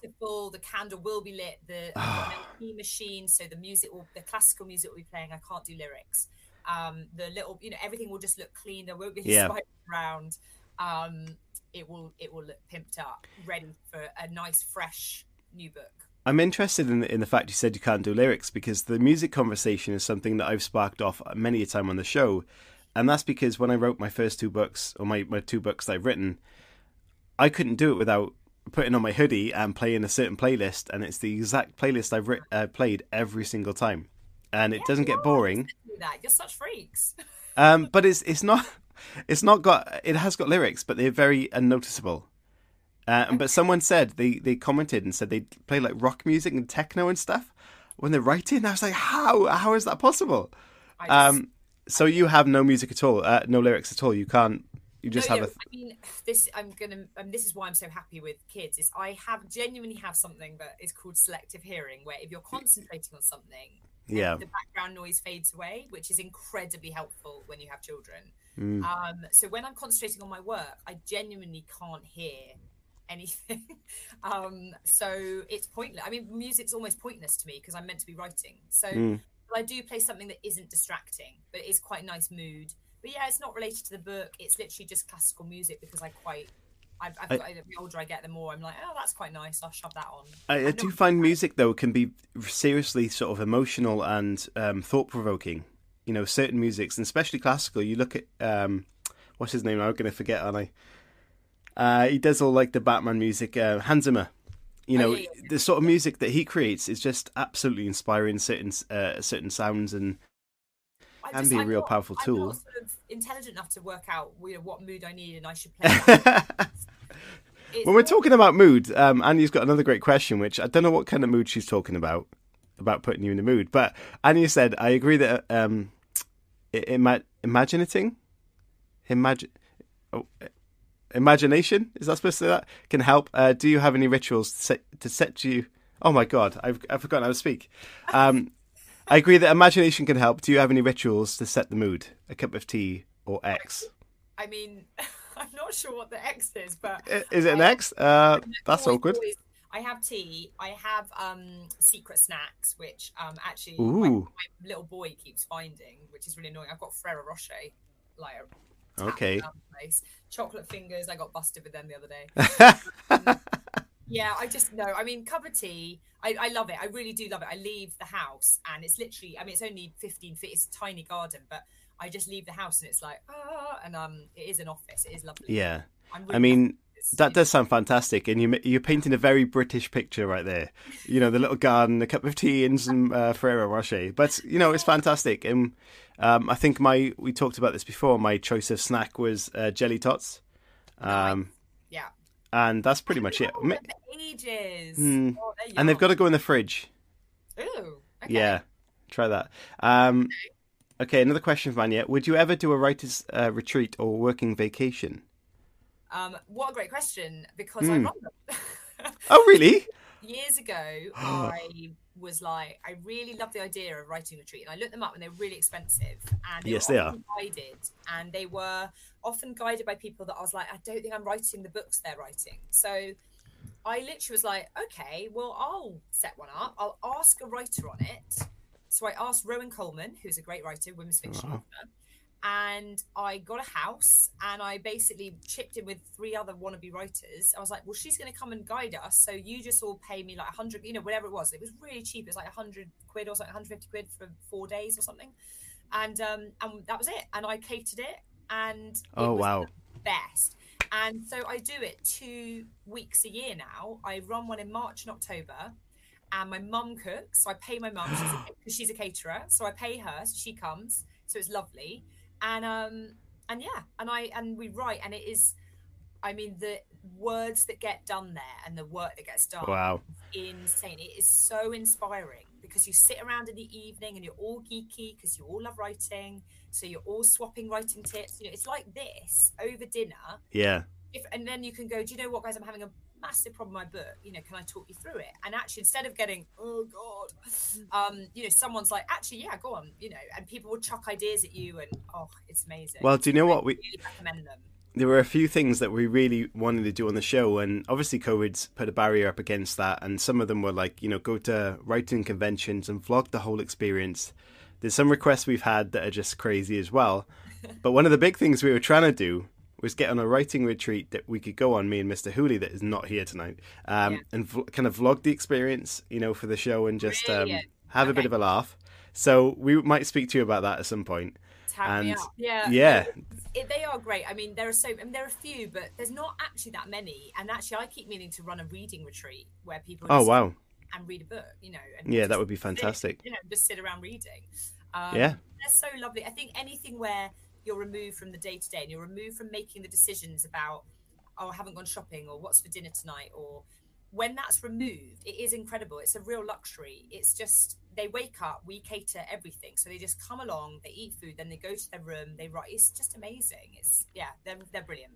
beautiful. The candle will be lit. The L P machine, so the music will, the classical music will be playing. I can't do lyrics. Um, the little, you know, everything will just look clean. There won't be yeah. spiders around. Um, it will, it will look pimped up, ready for a nice, fresh new book. I'm interested in the, in the fact you said you can't do lyrics, because the music conversation is something that I've sparked off many a time on the show. And that's because when I wrote my first two books, or my, my two books that I've written, I couldn't do it without putting on my hoodie and playing a certain playlist. And it's the exact playlist I've writ- uh, played every single time. And it yeah, doesn't get boring. Do that. You're such freaks. um, but it's it's not, it's not got, it has got lyrics, but they're very unnoticeable. Uh, okay. But someone said, they, they commented and said they play like rock music and techno and stuff when they're writing. I was like, how, how is that possible? I just... Um, So you have no music at all, uh, no lyrics at all. You can't. You just no, have. No. A th- I mean, this. I'm gonna. Um, this is why I'm so happy with kids. Is I have genuinely have something that is called selective hearing, where if you're concentrating on something, yeah, the background noise fades away, which is incredibly helpful when you have children. Mm. Um, so when I'm concentrating on my work, I genuinely can't hear anything. um, so it's pointless. I mean, music's almost pointless to me because I'm meant to be writing. So. Mm. I do play something that isn't distracting, but it is quite a nice mood. But yeah, it's not related to the book. It's literally just classical music because I quite, I've, I've I, got, the older I get, the more I'm like, oh, that's quite nice. I'll shove that on. I, I do find music though can be seriously sort of emotional and um, thought provoking. You know, certain musics, and especially classical. You look at um, what's his name? I'm going to forget, aren't I? Uh, he does all like the Batman music, uh, Hans Zimmer. You know, the sort of music that he creates is just absolutely inspiring. Certain uh, certain sounds and I'm can just, be a I'm real not, powerful I'm tool. Not sort of intelligent enough to work out, you know, what mood I need and I should play. That. When we're talking about mood, um, Anya's got another great question, which I don't know what kind of mood she's talking about, about putting you in the mood. But Anya said, I agree that um, ima- imaginating, imagine, oh, imagination, is that supposed to say that? Can help. Uh, do you have any rituals to set, to set you? Oh my God, I've, I've forgotten how to speak. Um, I agree that imagination can help. Do you have any rituals to set the mood? A cup of tea or X? I mean... I'm not sure what the X is, but... Is it an I, X? Uh, that's always, awkward. Always, I have tea. I have um, secret snacks, which um, actually my, my little boy keeps finding, which is really annoying. I've got Ferrero Rocher. Like, okay. Place. Chocolate fingers. I got busted with them the other day. um, yeah, I just know. I mean, cup of tea. I, I love it. I really do love it. I leave the house and it's literally... I mean, it's only fifteen feet. It's a tiny garden, but... I just leave the house and it's like, ah, and um, it is an office. It is lovely. Yeah. Really I mean, that does sound fantastic. And you, you're painting a very British picture right there. You know, the little garden, a cup of tea and some uh, Ferrero Rocher. But, you know, it's fantastic. And um, I think my, we talked about this before, my choice of snack was uh, jelly tots. Um, yeah. And that's pretty much it. For ages. Mm. Oh, and they've got to go in the fridge. Ooh. Okay. Yeah. Try that. Um okay. Okay, another question from Anya. Would you ever do a writer's uh, retreat or working vacation? Um, what a great question, because mm. I run them. Oh, really? Years ago, I was like, I really love the idea of writing a retreat. And I looked them up and they're really expensive. And they yes, they are. Guided, and they were often guided by people that I was like, I don't think I'm writing the books they're writing. So I literally was like, okay, well, I'll set one up. I'll ask a writer on it. So I asked Rowan Coleman, who's a great writer, women's fiction author, and I got a house and I basically chipped in with three other wannabe writers. I was like, well, she's going to come and guide us. So you just all pay me like a hundred, you know, whatever it was. It was really cheap. It was like a hundred quid or something, a hundred fifty quid for four days or something. And um, and that was it. And I catered it and it oh, was wow. the best. And so I do it two weeks a year now. I run one in March and October. And my mum cooks, so I pay my mum because she's a caterer. So I pay her, so she comes. So it's lovely, and um, and yeah, and I and we write, and it is, I mean, the words that get done there and the work that gets done, wow, is insane. It is so inspiring because you sit around in the evening and you're all geeky because you all love writing, so you're all swapping writing tips. You know, it's like this over dinner. Yeah. If and then you can go, do you know what, guys? I'm having a massive problem with my book, you know, can I talk you through it? And actually, instead of getting, oh God, um, you know, someone's like, actually, yeah, go on, you know, and people will chuck ideas at you, and oh, it's amazing. Well, do you know what? We really recommend them. There were a few things that we really wanted to do on the show, and obviously COVID's put a barrier up against that, and some of them were like, you know, go to writing conventions and vlog the whole experience. There's some requests we've had that are just crazy as well, but one of the big things we were trying to do was get on a writing retreat that we could go on, me and Mister Hooley, that is not here tonight, um, yeah. and v- kind of vlog the experience, you know, for the show and just um, have okay. a bit of a laugh. So we might speak to you about that at some point. Tag me up. Yeah, yeah. It, they are great. I mean, there are so, I mean, there are a few, but there's not actually that many. And actually, I keep meaning to run a reading retreat where people oh wow and read a book, you know. And yeah, that would be fantastic. Sit, you know, just sit around reading. Um, yeah, they're so lovely. I think anything where you're removed from the day-to-day and you're removed from making the decisions about, oh, I haven't gone shopping or what's for dinner tonight, or when that's removed, it is incredible. It's a real luxury. It's just, they wake up, we cater everything. So they just come along, they eat food, then they go to their room, they write. It's just amazing. It's, yeah, they're, they're brilliant.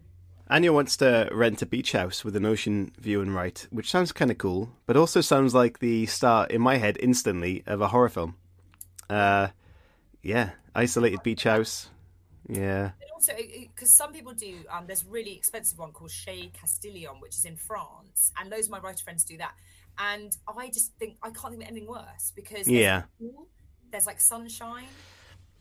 Anya wants to rent a beach house with an ocean view and write, which sounds kind of cool, but also sounds like the start, in my head, instantly, of a horror film. Uh, yeah, isolated beach house. Yeah. And also, because some people do, um, there's a really expensive one called Chez Castillon, which is in France. And loads of my writer friends do that. And I just think, I can't think of anything worse because there's, yeah. cool, there's like sunshine.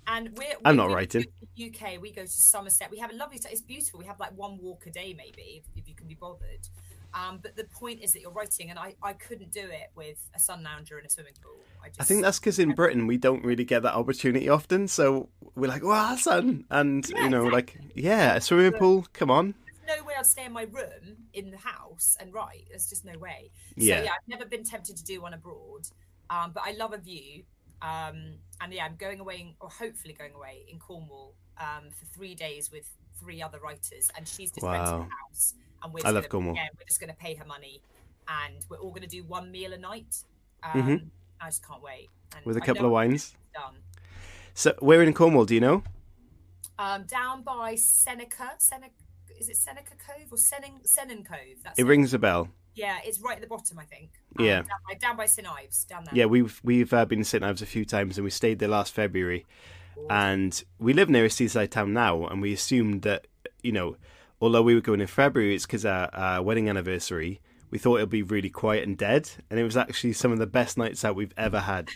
And we're, we're I'm not we writing. To the U K, we go to Somerset. We have a lovely, it's beautiful. We have like one walk a day, maybe, if, if you can be bothered. Um, but the point is that you're writing, and I, I couldn't do it with a sun lounger and a swimming pool. I, just, I think that's because in Britain we don't really get that opportunity often, so we're like, wow, sun, and yeah, you know, exactly. like yeah, a swimming pool, come on. no way I'd stay in my room in the house and write. There's just no way. Yeah. So yeah, I've never been tempted to do one abroad, um, but I love a view. Um, and yeah, I'm going away, in, or hopefully going away in Cornwall um, for three days with three other writers, and she's just renting wow. a house. And we're just I love gonna, Cornwall. Yeah, we're just going to pay her money, and we're all going to do one meal a night. Um, mm-hmm. I just can't wait. And with a I couple of wines. Done. So where in Cornwall, do you know? Um, down by Seneca, Seneca, is it Seneca Cove or Senin, Senin Cove? That's it, it rings a bell. Yeah, it's right at the bottom, I think. Um, yeah. Down by, down by St Ives, down there. Yeah, we've we've uh, been to St Ives a few times, and we stayed there last February. Ooh. And we live near a seaside town now, and we assumed that, you know, although we were going in February, it's because our, our wedding anniversary, we thought it'd be really quiet and dead, and it was actually some of the best nights out we've ever had.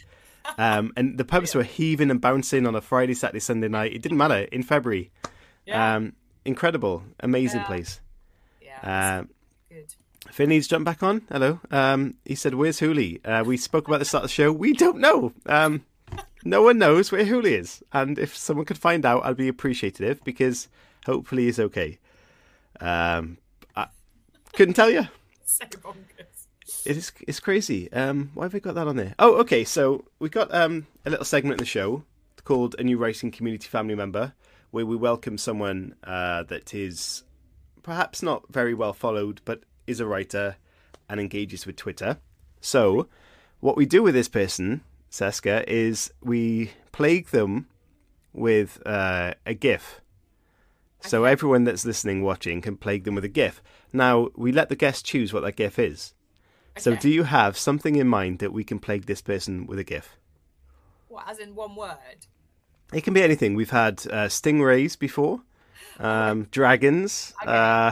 Um, and the pubs yeah. were heaving and bouncing on a Friday, Saturday, Sunday night. It didn't matter, in February. Yeah. Um, incredible, amazing yeah. place. Yeah, um, good. Finney's jumped back on. Hello. Um, he said, "Where's Hooli?" Uh, we spoke about this at the show. We don't know. Um, no one knows where Hooli is. And if someone could find out, I'd be appreciative, because hopefully he's okay. Um, I couldn't tell you. So bonkers. It is, it's crazy. Um, why have we got that on there? Oh, okay. So we've got um, a little segment in the show called A New Writing Community Family Member, where we welcome someone uh, that is perhaps not very well followed, but is a writer and engages with Twitter. So what we do with this person, Cheska, is we plague them with uh, a GIF. Okay. So everyone that's listening, watching, can plague them with a GIF. Now, we let the guest choose what that GIF is. So okay. do you have something in mind that we can plague this person with a GIF? What, as in one word? It can be anything. We've had uh, stingrays before, um, okay. dragons. Okay. Uh,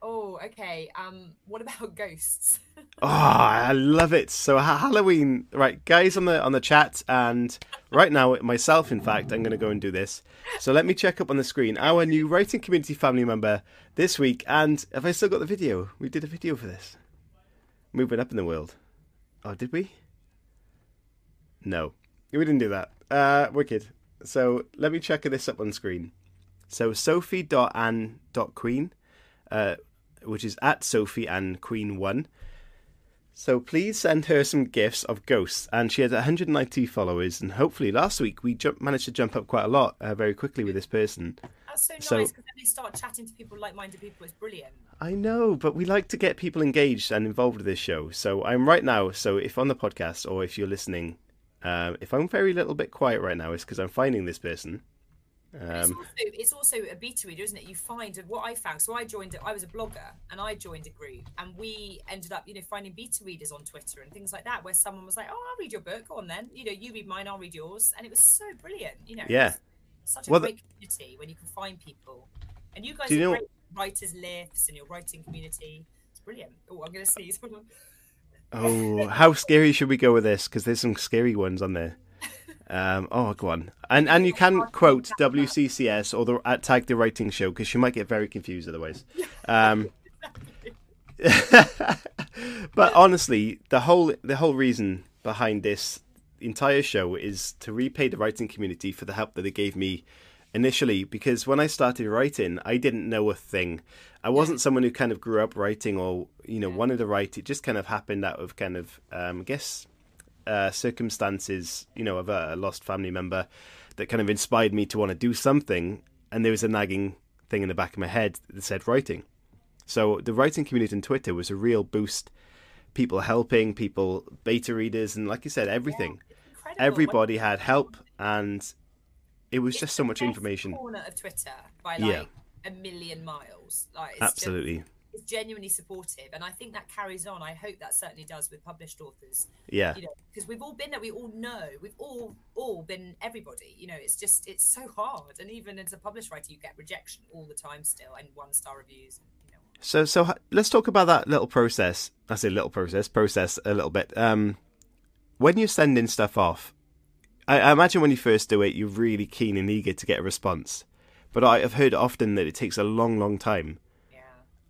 oh, okay. Um, what about ghosts? Oh, I love it. So ha- Halloween, right, guys on the on the chat, and right now, myself, in fact, I'm going to go and do this. So let me check up on the screen. Our new writing community family member this week, and have I still got the video? We did a video for this. Moving up in the world. Oh, did we? No, we didn't do that. Uh, wicked. So let me check this up on screen. So sophie dot ann dot queen, uh, which is at sophie ann queen one. So please send her some GIFs of ghosts. And she has one hundred ninety followers. And hopefully last week we jump, managed to jump up quite a lot uh, very quickly with this person. That's so nice, because so, then they start chatting to people, like-minded people. It's brilliant. I know, but we like to get people engaged and involved with this show. So I'm right now, so if on the podcast or if you're listening, um, if I'm very little bit quiet right now, it's because I'm finding this person. Um, it's, also, it's also a beta reader, isn't it? You find what I found. So I joined, I was a blogger and I joined a group, and we ended up, you know, finding beta readers on Twitter and things like that, where someone was like, oh, I'll read your book. Go on then. You know, you read mine, I'll read yours. And it was so brilliant, you know. Yeah. Such a well, great community when you can find people. And you guys do you are know, great writers' lifts and your writing community. It's brilliant. Oh, I'm going to sneeze. Oh, how scary should we go with this? Because there's some scary ones on there. Um, oh, go on. And and you can quote W C C S or the, at Tag the Writing Show, because you might get very confused otherwise. Um, but honestly, the whole the whole reason behind this entire show is to repay the writing community for the help that they gave me initially, because when I started writing, I didn't know a thing. I wasn't someone who kind of grew up writing or, you know, wanted to write. It just kind of happened out of kind of, um, I guess, uh, circumstances, you know, of a, a lost family member that kind of inspired me to want to do something. And there was a nagging thing in the back of my head that said writing. So the writing community on Twitter was a real boost. People helping, people beta readers, and like you said, everything. Yeah, incredible. Everybody what? had help, and it was it's just so much information. Corner of Twitter by like yeah. a million miles. Like, it's absolutely, just, it's genuinely supportive, and I think that carries on. I hope that certainly does with published authors. Yeah, you know, because we've all been there. We all know. We've all all been everybody. You know, it's just it's so hard. And even as a published writer, you get rejection all the time still, and one star reviews. So so let's talk about that little process. I say little process, process a little bit. Um, when you're sending stuff off, I, I imagine when you first do it, you're really keen and eager to get a response. But I have heard often that it takes a long, long time. Yeah.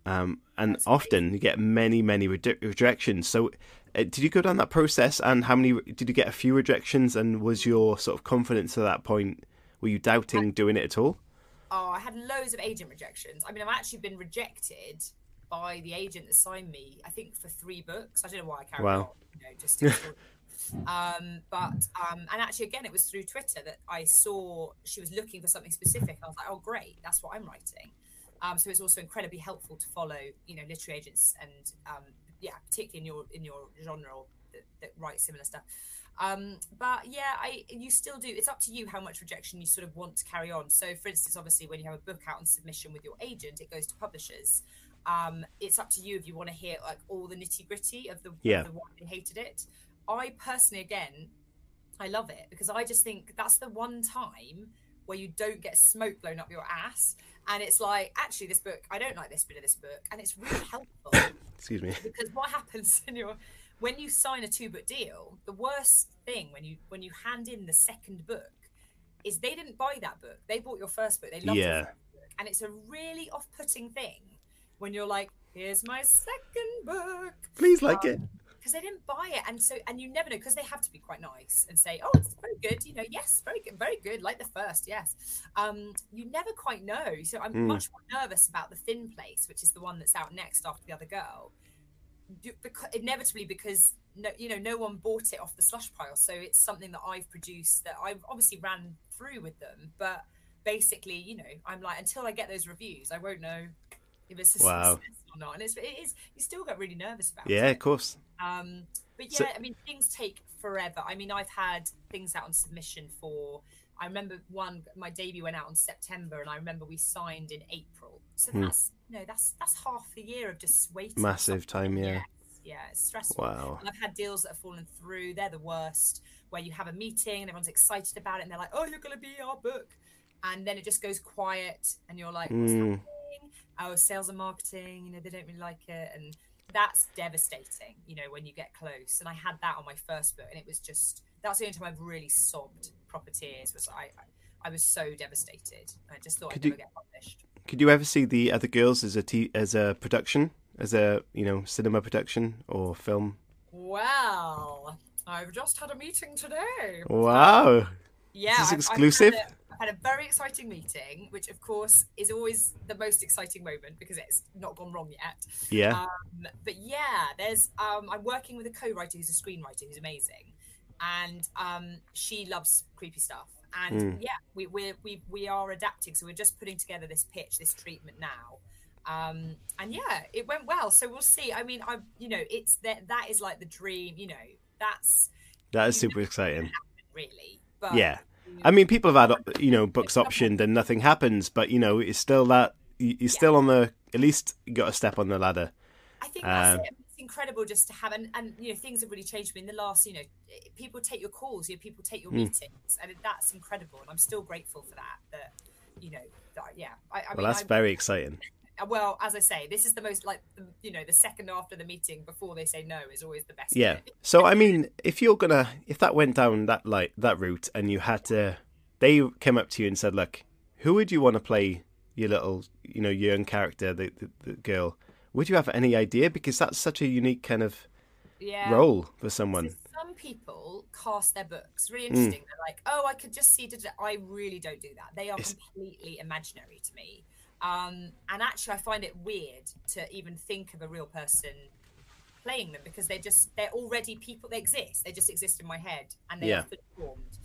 Um, and That's often crazy. You get many, many re- rejections. So uh, did you go down that process, and how many, did you get a few rejections, and was your sort of confidence at that point, were you doubting I- doing it at all? Oh, I had loads of agent rejections. I mean, I've actually been rejected by the agent that signed me, I think, for three books. I don't know why I carried wow. on, you know, just to um but um and actually again it was through Twitter that I saw she was looking for something specific. I was like, oh great, that's what I'm writing. Um so it's also incredibly helpful to follow, you know, literary agents and um yeah, particularly in your in your genre or that, that write similar stuff. Um but yeah, I you still do, it's up to you how much rejection you sort of want to carry on. So for instance, obviously when you have a book out on submission with your agent, it goes to publishers. Um it's up to you if you want to hear like all the nitty-gritty of the, yeah. the one who hated it. I personally, again, I love it because I just think that's the one time where you don't get smoke blown up your ass. And it's like, actually, this book, I don't like this bit of this book. And it's really helpful. Excuse me. Because what happens in your, when you sign a two-book deal, the worst thing when you when you hand in the second book is they didn't buy that book. They bought your first book. They loved yeah. your first book. And it's a really off-putting thing when you're like, here's my second book. Please like um, it. Because they didn't buy it, and so and you never know, because they have to be quite nice and say, oh, it's very good, you know, yes, very good, very good, like the first, yes. Um you never quite know. So I'm mm. much more nervous about The Thin Place, which is the one that's out next after The Other Girl, because inevitably because no you know no one bought it off the slush pile. So it's something that I've produced that I've obviously ran through with them, but basically, you know, I'm like, until I get those reviews, I won't know if it's a wow. success or not. And it's, it is, you still get really nervous about yeah, it. Yeah, of course. Um, but yeah, so, I mean, things take forever. I mean, I've had things out on submission for, I remember one, my debut went out in September and I remember we signed in April. So hmm. that's, you know, that's, that's half the year of just waiting. Massive time, yeah. Yes, yeah, it's stressful. Wow. And I've had deals that have fallen through. They're the worst, where you have a meeting and everyone's excited about it and they're like, oh, you're going to be our book. And then it just goes quiet and you're like, what's mm. happening? Oh, sales and marketing, you know, they don't really like it. And that's devastating, you know, when you get close. And I had that on my first book, and it was just, that's the only time I've really sobbed proper tears, was I I, I was so devastated. I just thought could I'd you, never get published. Could you ever see The Other Girls as a t- as a production, as a, you know, cinema production or film? Well, I've just had a meeting today. Wow. Yeah, is this exclusive? I've, I've had, a, had a very exciting meeting, which of course is always the most exciting moment because it's not gone wrong yet. Yeah. Um, but yeah, there's. Um, I'm working with a co-writer who's a screenwriter who's amazing, and um, she loves creepy stuff. And mm. yeah, we we we we are adapting, so we're just putting together this pitch, this treatment now. Um, and yeah, it went well, so we'll see. I mean, I you know, it's that that is like the dream. You know, that's that is super exciting. Happen, really. But, yeah, I mean, people have had, you know, books optioned and nothing happens, but, you know, it's still that you're yeah. still on the, at least you got a step on the ladder. I think that's um, it. It's incredible just to have, and, and, you know, things have really changed me in the last, you know, people take your calls, you know, people take your hmm. meetings, and that's incredible. And I'm still grateful for that, that, you know, that, yeah. I, I well, mean, that's I'm, very exciting. Well, as I say, this is the most, like, you know, the second after the meeting before they say no is always the best. Yeah. So, I mean, if you're going to, if that went down that like that route and you had to, they came up to you and said, look, who would you want to play your little, you know, your own character, the, the, the girl? Would you have any idea? Because that's such a unique kind of yeah. role for someone. So some people cast their books. Really interesting. Mm. They're like, oh, I could just see, I really don't do that. They are it's... completely imaginary to me. Um, and actually I find it weird to even think of a real person playing them because they're just, they're already people, they exist, they just exist in my head and they're yeah. fully formed,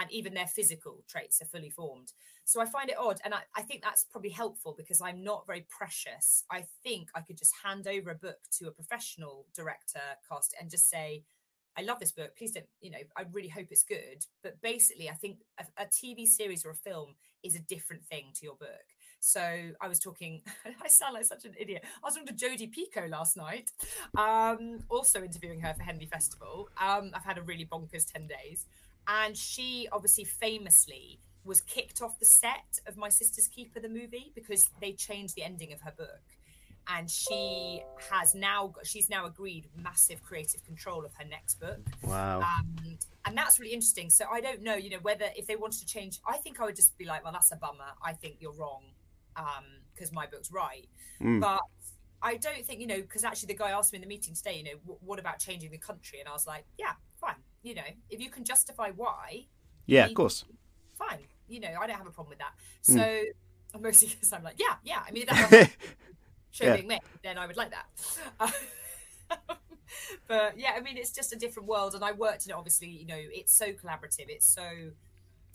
and even their physical traits are fully formed. So I find it odd, and I, I think that's probably helpful because I'm not very precious. I think I could just hand over a book to a professional director, cast, and just say, I love this book, please don't, you know, I really hope it's good. But basically I think a, a T V series or a film is a different thing to your book. So I was talking, I sound like such an idiot. I was talking to Jodi Picoult last night, um, also interviewing her for Henley Festival. Um, I've had a really bonkers ten days. And she obviously famously was kicked off the set of My Sister's Keeper, the movie, because they changed the ending of her book. And she has now, she's now agreed massive creative control of her next book. Wow. Um, and that's really interesting. So I don't know, you know, whether if they wanted to change, I think I would just be like, well, that's a bummer. I think you're wrong. um because my book's right. mm. But I don't think, you know, because actually the guy asked me in the meeting today, you know, w- what about changing the country, and I was like, yeah, fine, you know, if you can justify why, yeah, of course, fine, you know, I don't have a problem with that. mm. So mostly because I'm like, yeah, yeah. I mean, if that was show yeah. being made, then I would like that. Um, but yeah, I mean, it's just a different world, and I worked in it. Obviously, you know, it's so collaborative. It's so,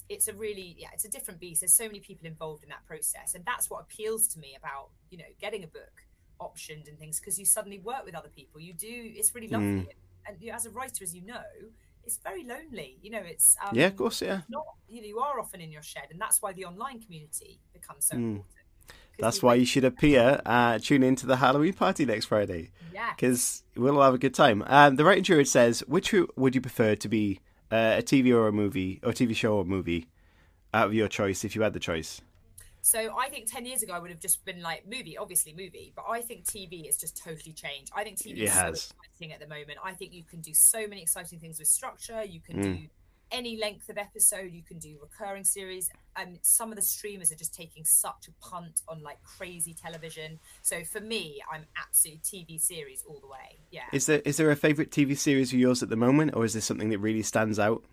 it's a really, yeah, it's a different beast. There's so many people involved in that process, and that's what appeals to me about, you know, getting a book optioned and things, because you suddenly work with other people. You do. It's really lovely, mm. and you know, as a writer, as you know, it's very lonely. You know, it's um, yeah, of course, yeah. Not, you know, you are often in your shed, and that's why the online community becomes so mm. important. That's why you should appear. Uh, tune in to the Halloween party next Friday. Yeah. Because we'll all have a good time. Um, the writing druid says, which would you prefer to be, uh, a T V or a movie, or a T V show or movie, out of your choice, if you had the choice? So I think ten years ago, I would have just been like, movie, obviously movie. But I think T V has just totally changed. I think T V it is has. so exciting at the moment. I think you can do so many exciting things with structure. You can mm. do any length of episode, you can do recurring series, and um, some of the streamers are just taking such a punt on like crazy television. So for me, I'm absolute T V series all the way. Yeah. Is there is there a favourite T V series of yours at the moment, or is there something that really stands out?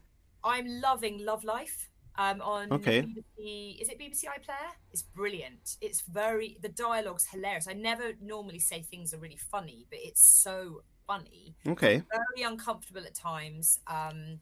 I'm loving Love Life. Um, on okay. B B C, is it B B C iPlayer? It's brilliant. It's very the dialogue's hilarious. I never normally say things are really funny, but it's so funny. Okay. It's very uncomfortable at times. Um.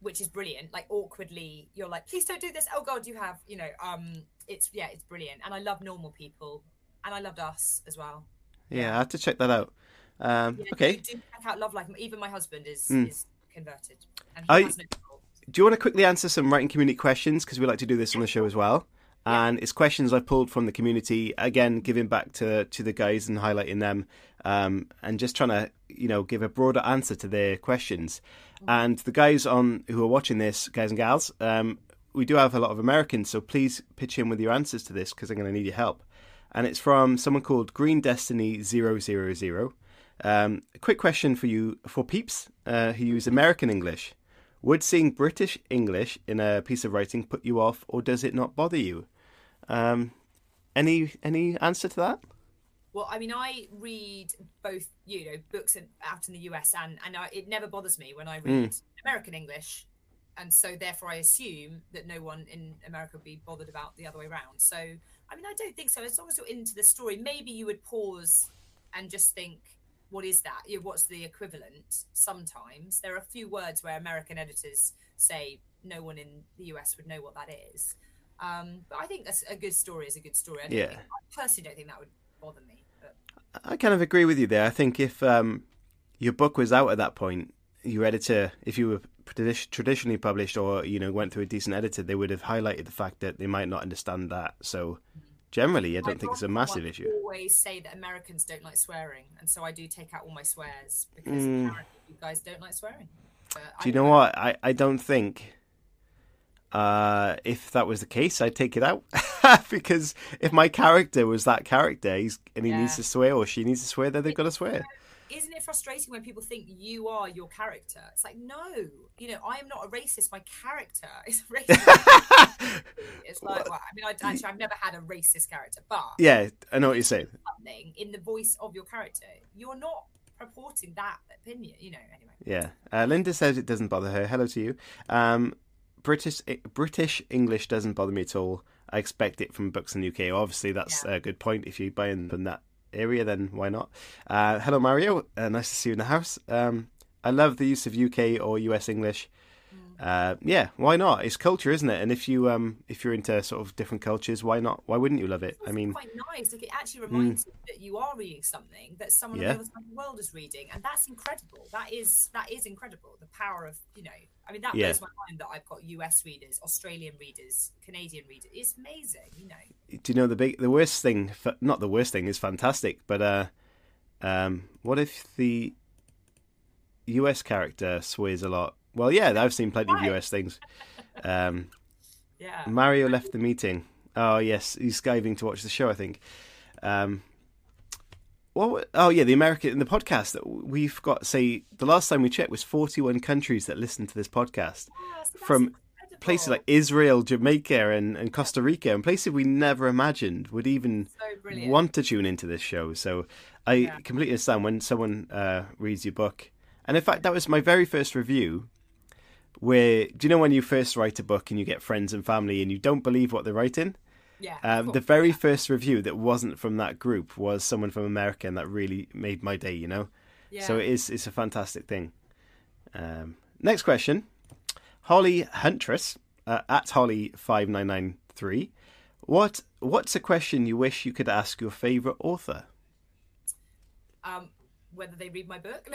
Which is brilliant. Like awkwardly, you're like, please don't do this. Oh God, you have, you know, um, it's, yeah, it's brilliant. And I love Normal People, and I loved Us as well. Yeah. yeah. I have to check that out. Um, yeah, okay. Do, do check out Love Life. Even my husband is, mm. is converted. And he I, has no trouble. Do you want to quickly answer some writing community questions? Cause we like to do this on the show as well. Yeah. And it's questions I pulled from the community, again, giving back to, to the guys and highlighting them, um, and just trying to, you know, give a broader answer to their questions. And the guys on who are watching this, guys and gals, um, we do have a lot of Americans, so please pitch in with your answers to this, because I'm going to need your help. And it's from someone called Green Destiny zero zero zero. Um, a quick question for you, for peeps uh, who use American English. Would seeing British English in a piece of writing put you off, or does it not bother you? Um, any any answer to that? Well, I mean, I read both, you know, books in, out in the U S, and, and I, it never bothers me when I read mm. American English. And so therefore, I assume that no one in America would be bothered about the other way around. So, I mean, I don't think so. As long as you're into the story, maybe you would pause and just think, what is that? You know, what's the equivalent? Sometimes there are a few words where American editors say no one in the U S would know what that is. Um, but I think that's a good story is a good story. I, don't yeah. think, I personally don't think that would bother me. I kind of agree with you there. I think if um, your book was out at that point, your editor, if you were traditionally published or, you know, went through a decent editor, they would have highlighted the fact that they might not understand that. So generally, I don't I think it's a massive issue. I always say that Americans don't like swearing. And so I do take out all my swears because mm. apparently you guys don't like swearing. But do you know, know what? I, I don't think... Uh, if that was the case, I'd take it out because if my character was that character he's, and he yeah. needs to swear or she needs to swear, then they've got to swear. Isn't it frustrating when people think you are your character? It's like, no, you know, I am not a racist. My character is racist. It's like, well, I mean, I, actually, I've never had a racist character, but yeah, I know what you're saying. Something in the voice of your character, you're not purporting that opinion, you know. Anyway. Yeah, uh, Linda says it doesn't bother her. Hello to you. Um, British British English doesn't bother me at all. I expect it from books in the U K. Obviously, that's yeah. a good point. If you buy in from that area, then why not? Uh, hello, Mario. Uh, nice to see you in the house. Um, I love the use of U K or U S English. Mm. Uh, yeah, why not? It's culture, isn't it? And if you um, if you're into sort of different cultures, why not? Why wouldn't you love it? It's I mean, quite nice. Like it actually reminds mm. you that you are reading something that someone yeah. on the other side of the world is reading, and that's incredible. That is that is incredible. The power of you know. I mean, that yeah. blows my mind that I've got U S readers, Australian readers, Canadian readers. It's amazing, you know. Do you know the big, the worst thing? Not the worst thing is fantastic, but uh, um, what if the U S character swears a lot? Well, yeah, I've seen plenty right. of U S things. Um, yeah. Mario left the meeting. Oh yes, he's skiving to watch the show, I think. Um, What, oh, yeah, the American in the podcast that we've got, say, the last time we checked was forty-one countries that listen to this podcast yeah, so from incredible. Places like Israel, Jamaica and, and Costa Rica and places we never imagined would even so want to tune into this show. So I yeah. completely understand when someone uh, reads your book. And in fact, that was my very first review where, do you know when you first write a book and you get friends and family and you don't believe what they're writing? Yeah. Um, the very yeah. first review that wasn't from that group was someone from America, and that really made my day, you know? Yeah. So it is, it's a fantastic thing. Um, next question. Holly Huntress, uh, at Holly five nine nine three. What, what's a question you wish you could ask your favourite author? Um, whether they read my book.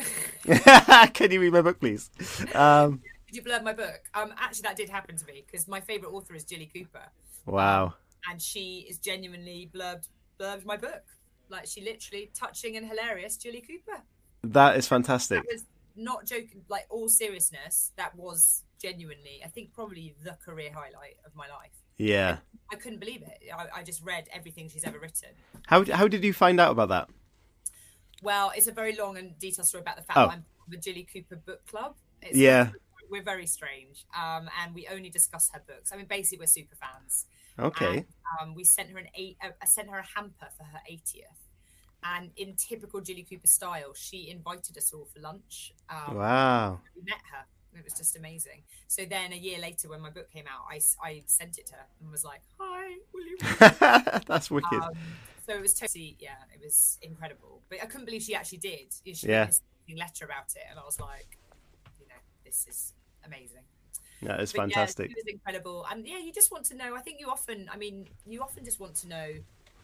Can you read my book, please? Um, Could you blurb my book? Um, actually, that did happen to me, because my favourite author is Jilly Cooper. Wow. And she is genuinely blurbed, blurbed my book. Like, she literally, touching and hilarious Jilly Cooper. That is fantastic. That was not joking, like, all seriousness, that was genuinely, I think, probably the career highlight of my life. Yeah. And I couldn't believe it. I, I just read everything she's ever written. How how did you find out about that? Well, it's a very long and detailed story about the fact oh. that I'm the Jilly Cooper book club. It's yeah. Like, we're very strange. Um, and we only discuss her books. I mean, basically, we're super fans. Okay. And, um, we sent her an eight, uh, I sent her a hamper for her eightieth. And in typical Jilly Cooper style, she invited us all for lunch. Um, wow. We met her. It was just amazing. So then a year later, when my book came out, I, I sent it to her and was like, hi, will you read? That's wicked. Um, so it was totally, yeah, it was incredible. But I couldn't believe she actually did. She yeah. made a letter about it. And I was like, you know, this is amazing. Yeah, it's but fantastic. Yeah, it was incredible. And yeah, you just want to know, I think you often, I mean, you often just want to know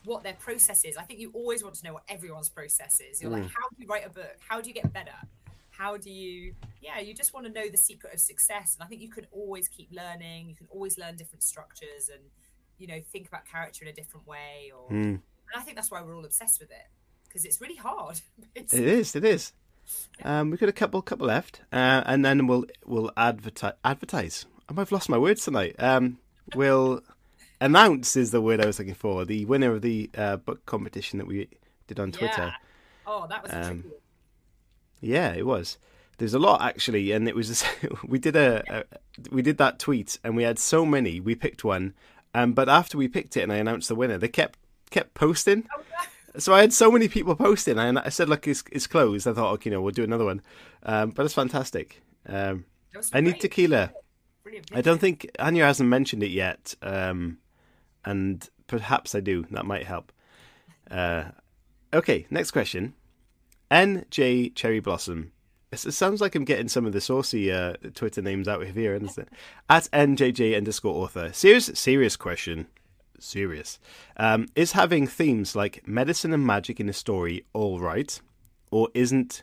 what their process is. I think you always want to know what everyone's process is. You're mm. like, how do you write a book? How do you get better? How do you, yeah, you just want to know the secret of success. And I think you can always keep learning. You can always learn different structures and, you know, think about character in a different way. Or, mm. and I think that's why we're all obsessed with it, because it's really hard. It's, it is, it is. Yeah. Um, we've got a couple couple left, uh, and then we'll we'll advertise. Advertise. I've lost my words tonight. Um, we'll announce is the word I was looking for. The winner of the uh, book competition that we did on yeah. Twitter. Oh, that was um, a tricky one. Yeah, it was. There's a lot actually, and it was just, we did a, a we did that tweet, and we had so many. We picked one, um, but after we picked it and I announced the winner, they kept kept posting. Oh, no. So I had so many people posting, and I said, "Look, it's, it's closed." I thought, "Okay, you know, we'll do another one," um, but it's fantastic. Um, I need tequila. Brilliant. I don't think Anya hasn't mentioned it yet, um, and perhaps I do. That might help. Uh, okay, next question. N J Cherry Blossom. It sounds like I'm getting some of the saucy uh, Twitter names out of here, isn't it? At N J J underscore author. Serious, serious question. Serious. Um, is having themes like medicine and magic in a story all right, or isn't,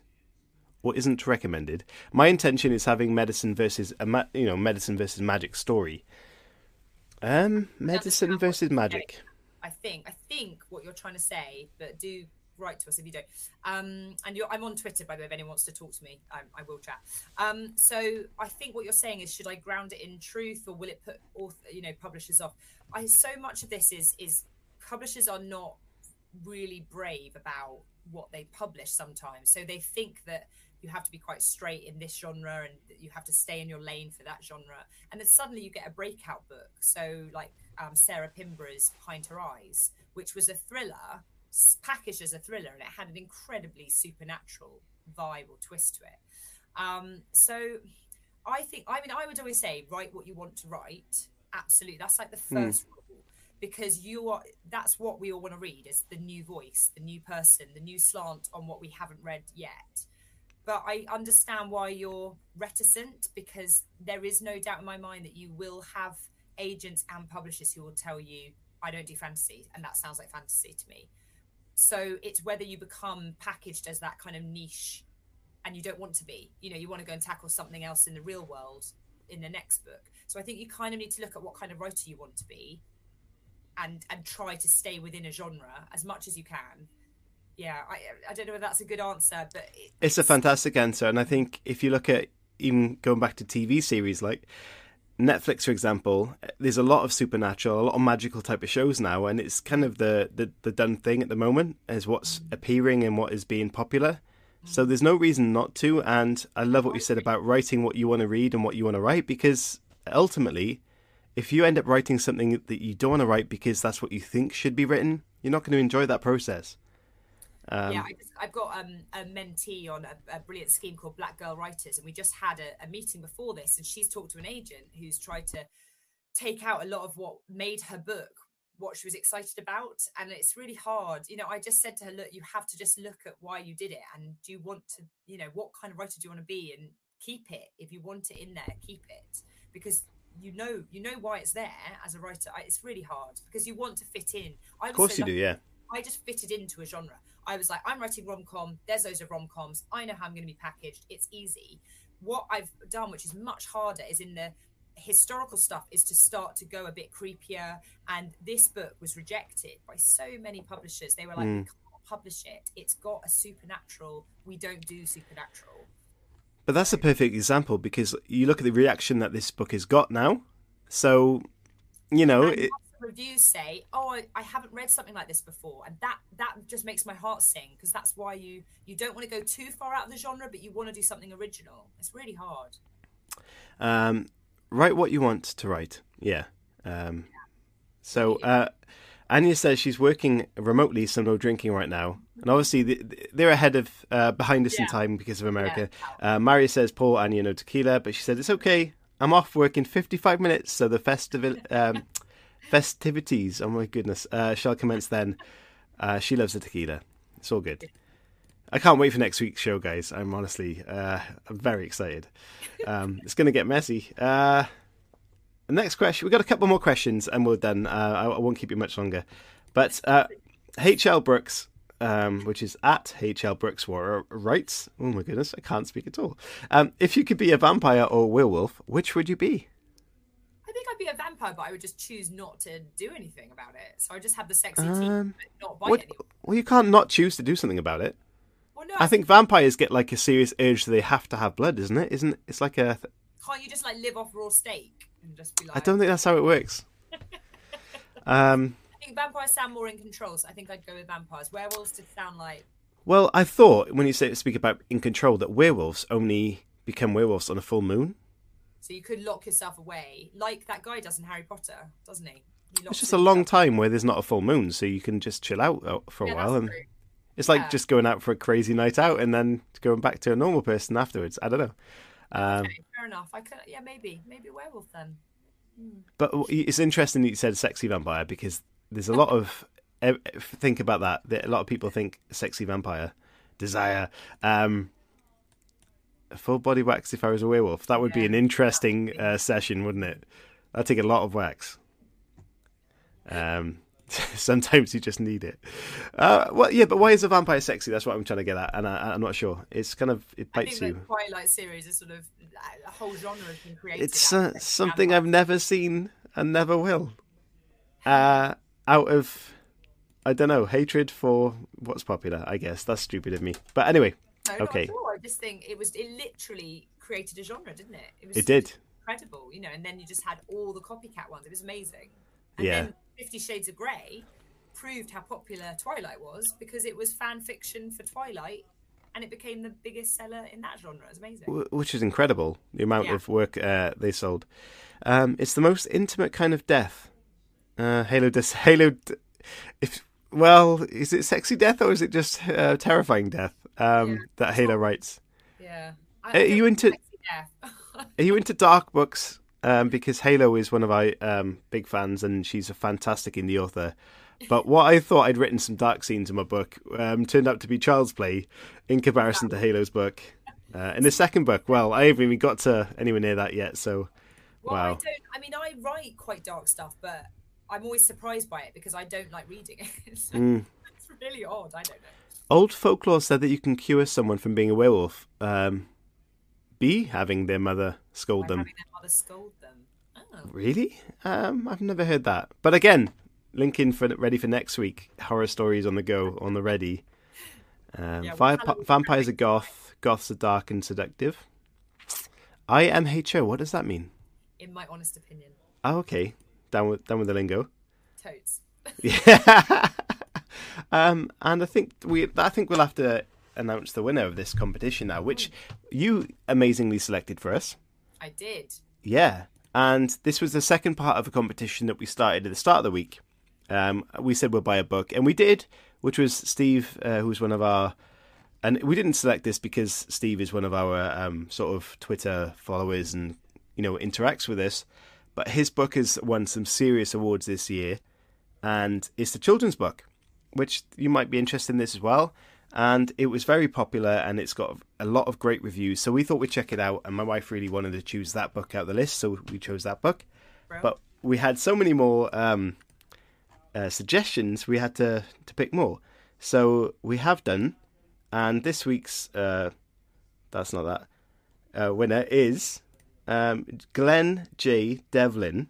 or isn't recommended? My intention is having medicine versus a ma- you know medicine versus magic story. Um, medicine versus magic. I think I think what you're trying to say, but do write to us if you don't. Um, and you're, I'm on Twitter, by the way. If anyone wants to talk to me, I, I will chat. Um, so I think what you're saying is, should I ground it in truth, or will it put author, you know, publishers off? I, so much of this is is publishers are not really brave about what they publish sometimes. So they think that you have to be quite straight in this genre, and that you have to stay in your lane for that genre. And then suddenly you get a breakout book. So like um, Sarah Pimbra's Behind Her Eyes, which was a thriller, packaged as a thriller, and it had an incredibly supernatural vibe or twist to it. Um, so I think, I mean, I would always say, write what you want to write. Absolutely. That's like the first mm. rule, because you are, that's what we all want to read, is the new voice, the new person, the new slant on what we haven't read yet. But I understand why you're reticent, because there is no doubt in my mind that you will have agents and publishers who will tell you, I don't do fantasy, and that sounds like fantasy to me. So it's whether you become packaged as that kind of niche, and you don't want to be, you know, you want to go and tackle something else in the real world in the next book. So I think you kind of need to look at what kind of writer you want to be, and and try to stay within a genre as much as you can. Yeah, I I don't know if that's a good answer, but it, it's, it's a fantastic answer. And I think if you look at even going back to T V series like Netflix, for example, there's a lot of supernatural, a lot of magical type of shows now, and it's kind of the, the, the done thing at the moment, is what's mm. appearing and what is being popular. Mm. So there's no reason not to. And I love what you said about writing what you want to read and what you want to write, because ultimately, if you end up writing something that you don't want to write because that's what you think should be written, you're not going to enjoy that process. Um, yeah, I just, I've got um, a mentee on a, a brilliant scheme called Black Girl Writers, and we just had a, a meeting before this, and she's talked to an agent who's tried to take out a lot of what made her book what she was excited about. And it's really hard. You know, I just said to her, look, you have to just look at why you did it. And do you want to, you know, what kind of writer do you want to be? And keep it. If you want it in there, keep it. Because you know, you know why it's there as a writer. I, it's really hard because you want to fit in. I of course so you lucky. do, yeah. I just fitted into a genre. I was like, I'm writing rom-com. There's loads of rom-coms. I know how I'm going to be packaged. It's easy. What I've done, which is much harder, is in the historical stuff, is to start to go a bit creepier. And this book was rejected by so many publishers. They were like, mm. we can't publish it. It's got a supernatural. We don't do supernatural. But that's a perfect example, because you look at the reaction that this book has got now. So, you know... It... Reviews say, oh, I, I haven't read something like this before. And that that just makes my heart sing, because that's why you, you don't want to go too far out of the genre, but you want to do something original. It's really hard. Um, write what you want to write. Yeah. Um, yeah. So uh, Anya says she's working remotely, so no drinking right now. And obviously, the, the, they're ahead of, uh, behind us yeah. in time because of America. Yeah. Uh, Maria says, Paul, Anya, no tequila. But she said, it's okay. I'm off work in fifty-five minutes. So the festival, um, festivities, oh my goodness, uh, shall commence then. Uh, she loves the tequila. It's all good. I can't wait for next week's show, guys. I'm honestly uh, I'm very excited. Um, it's going to get messy. Uh, the next question. We've got a couple more questions and we're done. Uh, I, I won't keep you much longer. But uh, H L Brooks... Um, which is at H L Brooks War, writes, oh my goodness, I can't speak at all. Um, if you could be a vampire or a werewolf, which would you be? I think I'd be a vampire, but I would just choose not to do anything about it. So I just have the sexy um, teeth, but not bite anyone. Well, you can't not choose to do something about it. Well, no, I, I think, think vampires get like a serious urge that they have to have blood, isn't it? Isn't it's like a? Th- can't you just like live off raw steak and just be like? I don't think that's how it works. um. I think vampires sound more in control, so I think I'd go with vampires. Werewolves just sound like... Well, I thought, when you say speak about in control, that werewolves only become werewolves on a full moon. So you could lock yourself away, like that guy does in Harry Potter, doesn't he? he it's just a long time where there's not a full moon, so you can just chill out for a yeah, while. and true. It's like yeah. just going out for a crazy night out and then going back to a normal person afterwards. I don't know. Um, okay, fair enough. I could, yeah, maybe. Maybe a werewolf then. Hmm. But it's interesting that you said sexy vampire, because... There's a lot of, think about that. A lot of people think sexy vampire, desire. Um, full body wax if I was a werewolf. That would yeah. be an interesting uh, session, wouldn't it? I'd take a lot of wax. Um, sometimes you just need it. Uh, well, yeah, but why is a vampire sexy? That's what I'm trying to get at. And I, I'm not sure. It's kind of, it bites you. I think the Twilight series is sort of, a whole genre has been created. It's uh, something vampire. I've never seen and never will. Uh... Out of, I don't know, hatred for what's popular, I guess. That's stupid of me. But anyway, no, okay. No, I just think it was, it literally created a genre, didn't it? It, was it did. Incredible, you know, and then you just had all the copycat ones. It was amazing. And yeah. then Fifty Shades of Grey proved how popular Twilight was, because it was fan fiction for Twilight and it became the biggest seller in that genre. It was amazing. W- which is incredible, the amount yeah. of work uh, they sold. Um, it's the most intimate kind of death. Uh, Halo, dis- Halo. D- if well, is it sexy death or is it just uh, terrifying death? Um, yeah. That Halo writes. Yeah. I, are you into? Are you into dark books? Um, because Halo is one of our um, big fans, and she's a fantastic indie author. But what I thought I'd written some dark scenes in my book um, turned out to be child's play in comparison yeah. to Halo's book. Uh, in the second book, well, I haven't even got to anywhere near that yet. So, well, wow. I, don't, I mean, I write quite dark stuff, but. I'm always surprised by it because I don't like reading it. so mm. It's really odd. I don't know. Old folklore said that you can cure someone from being a werewolf. Um, B, having their mother scold By them. Having their mother scold them. Oh. Really? Um, I've never heard that. But again, link in for ready for next week. Horror stories on the go, on the ready. Um, yeah, vi- pa- vampires are goth. Goths are dark and seductive. I M H O, what does that mean? In my honest opinion. Oh, okay. Down with, down with the lingo. Totes. yeah. um, and I think we, I think we'll have to announce the winner of this competition now, which you amazingly selected for us. I did. Yeah. And this was the second part of a competition that we started at the start of the week. Um, we said we'll buy a book, and we did, which was Steve, uh, who's one of our, and we didn't select this because Steve is one of our um, sort of Twitter followers and, you know, interacts with us. But his book has won some serious awards this year. and it's a children's book, which you might be interested in this as well. And it was very popular, and it's got a lot of great reviews. So we thought we'd check it out, and my wife really wanted to choose that book out of the list, so we chose that book. Bro. But we had so many more um, uh, suggestions, we had to, to pick more. So we have done, and this week's, uh, that's not that, uh, winner is um, Glenn J. Devlin,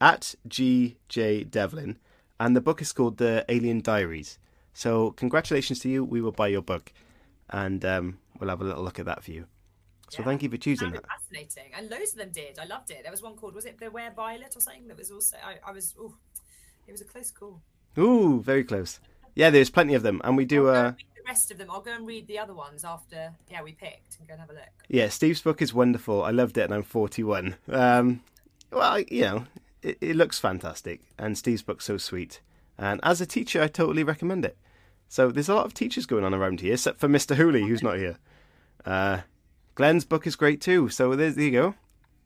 at G. J. Devlin, and the book is called The Alien Diaries. So congratulations to you. We will buy your book, and um, we'll have a little look at that for you. So yeah. Thank you for choosing that. Fascinating. And loads of them did. I loved it. There was one called, was it Beware Violet or something? That was also, I, I was, oh, it was a close call. Ooh, very close. Yeah, there's plenty of them. And we do... I'll go and read the rest of them. I'll go and read the other ones after, yeah, we picked, and go and have a look. Yeah, Steve's book is wonderful. I loved it, and I'm forty-one. Um, well, you know, it, it looks fantastic. And Steve's book's so sweet. And as a teacher, I totally recommend it. So there's a lot of teachers going on around here, except for Mister Hooley, who's not here. Uh, Glenn's book is great too. So there, there you go.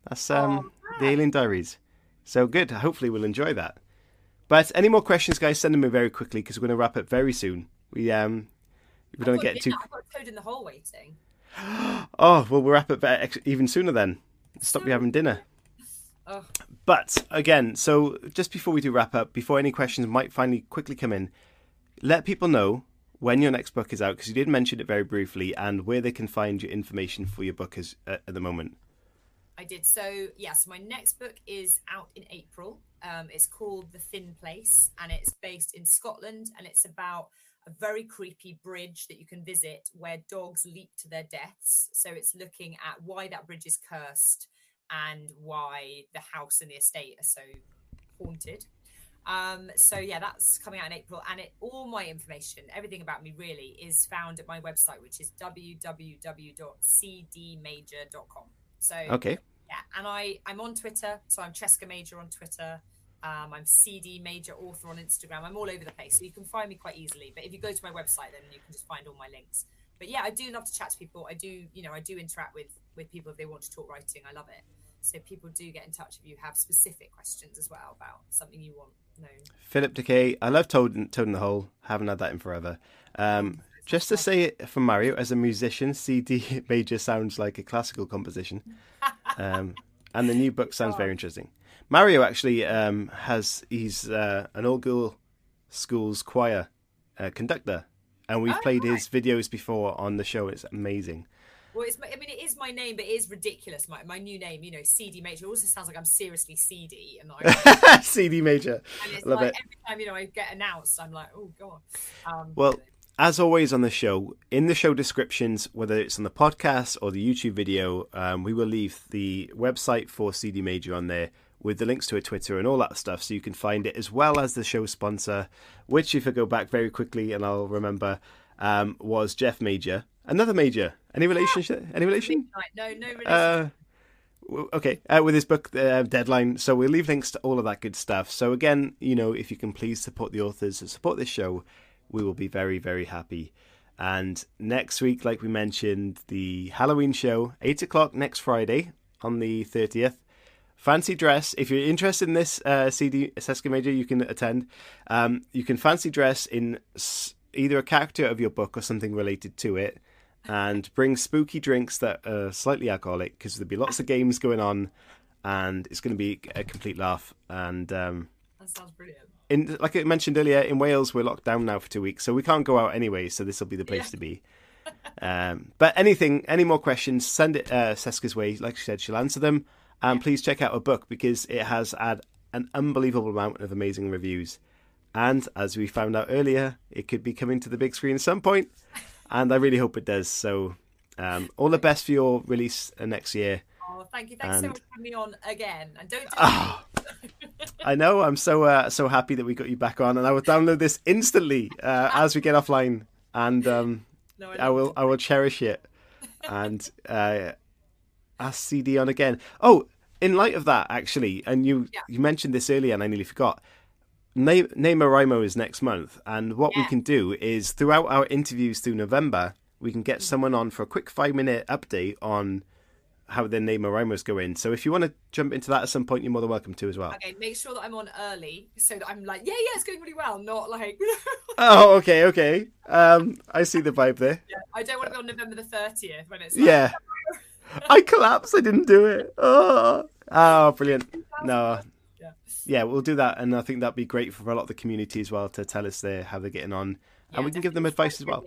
That's um, oh, The Alien Diaries. So good. Hopefully we'll enjoy that. But any more questions, guys, send them in very quickly, because we're going to wrap up very soon. We um, we don't get too... I've got a code in the hall waiting. Oh, well, we'll wrap up even sooner then. Stop you having dinner. Oh. But again, so just before we do wrap up, before any questions might finally quickly come in, let people know when your next book is out, because you did mention it very briefly, and where they can find your information for your book is, uh, at the moment. I did. So, yes, my next book is out in April. Um, it's called The Thin Place, and it's based in Scotland, and it's about a very creepy bridge that you can visit where dogs leap to their deaths. So it's looking at why that bridge is cursed, and why the house and the estate are so haunted. Um, so yeah, that's coming out in April, and it, all my information, everything about me really, is found at my website, which is w w w dot c d major dot com. So okay, yeah, and I I'm on Twitter, so I'm Cheska Major on Twitter. Um, I'm C D Major Author on Instagram. I'm all over the place, so you can find me quite easily. But if you go to my website, then you can just find all my links. But yeah, I do love to chat to people. I do, you know, I do interact with with people if they want to talk writing. I love it. So people do get in touch if you have specific questions as well about something you want known. Philip Decay, I love Toad in, Toad in the Hole. Haven't had that in forever. Um, just to say it for Mario, as a musician, C D Major sounds like a classical composition. Um, and the new book sounds very interesting. Mario actually um, has, he's uh, an old girl school's choir uh, conductor. And we've oh, played right. his videos before on the show. It's amazing. Well, it's, I mean, it is my name, but it is ridiculous. My my new name, you know, C D Major. It also sounds like I'm seriously seedy. And like, C D Major. And it's Love like it. Every time, you know, I get announced, I'm like, oh, God. Um, well, as always on the show, in the show descriptions, whether it's on the podcast or the YouTube video, um, we will leave the website for C D Major on there, with the links to a Twitter and all that stuff, so you can find it, as well as the show sponsor, which, if I go back very quickly and I'll remember, um, was Geoff Major. Another Major. Any relationship? Any relation? No, no relation. Uh, okay, uh, with his book, uh, Deadline. So we'll leave links to all of that good stuff. So again, you know, if you can please support the authors and support this show, we will be very, very happy. And next week, like we mentioned, the Halloween show, eight o'clock next Friday on the thirtieth. Fancy dress. If you're interested in this, uh, C D Cheska Major, you can attend. Um, you can fancy dress in s- either a character of your book or something related to it, and bring spooky drinks that are slightly alcoholic, because there'll be lots of games going on, and it's going to be a complete laugh. And um, that sounds brilliant. In, like I mentioned earlier, in Wales we're locked down now for two weeks, so we can't go out anyway. So this will be the place yeah. to be. Um, but anything, any more questions? Send it uh, Cheska's way. Like she said, she'll answer them. And please check out her book, because it has had an unbelievable amount of amazing reviews. And as we found out earlier, it could be coming to the big screen at some point. And I really hope it does. So um, all the best for your release next year. Oh, thank you. Thanks and... so much for having me on again. And don't do oh, I know. I'm so uh, so happy that we got you back on. And I will download this instantly uh, as we get offline. And um, no, I, I will I will cherish it. And... Uh, ask C D on again. Oh, in light of that, actually, and you yeah. you mentioned this earlier, and I nearly forgot. NaNoWriMo is next month, and what yeah. we can do is, throughout our interviews through November, we can get someone on for a quick five minute update on how the NaNoWriMos go in. So if you want to jump into that at some point, you're more than welcome to as well. Okay, make sure that I'm on early so that I'm like, yeah, yeah, it's going really well, not like... Oh, okay, okay. Um, I see the vibe there. Yeah, I don't want to be on November the thirtieth when it's like... Yeah. I collapsed, I didn't do it. Oh, oh brilliant. No. Yeah. yeah, we'll do that. And I think that'd be great for a lot of the community as well to tell us there how they're getting on. Yeah, and we can give them advice as well.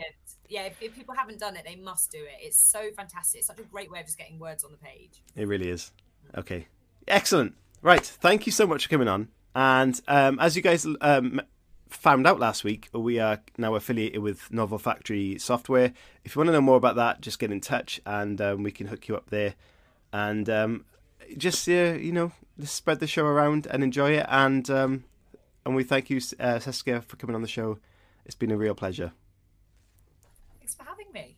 Yeah, if, if people haven't done it, they must do it. It's so fantastic. It's such a great way of just getting words on the page. It really is. Okay. Excellent. Right. Thank you so much for coming on. And um, as you guys um, found out last week, we are now affiliated with Novel Factory Software. If you want to know more about that, just get in touch and um, we can hook you up there. And um, just, uh, you know, just spread the show around and enjoy it. And, um, and we thank you, uh, Cheska, for coming on the show. It's been a real pleasure. Me.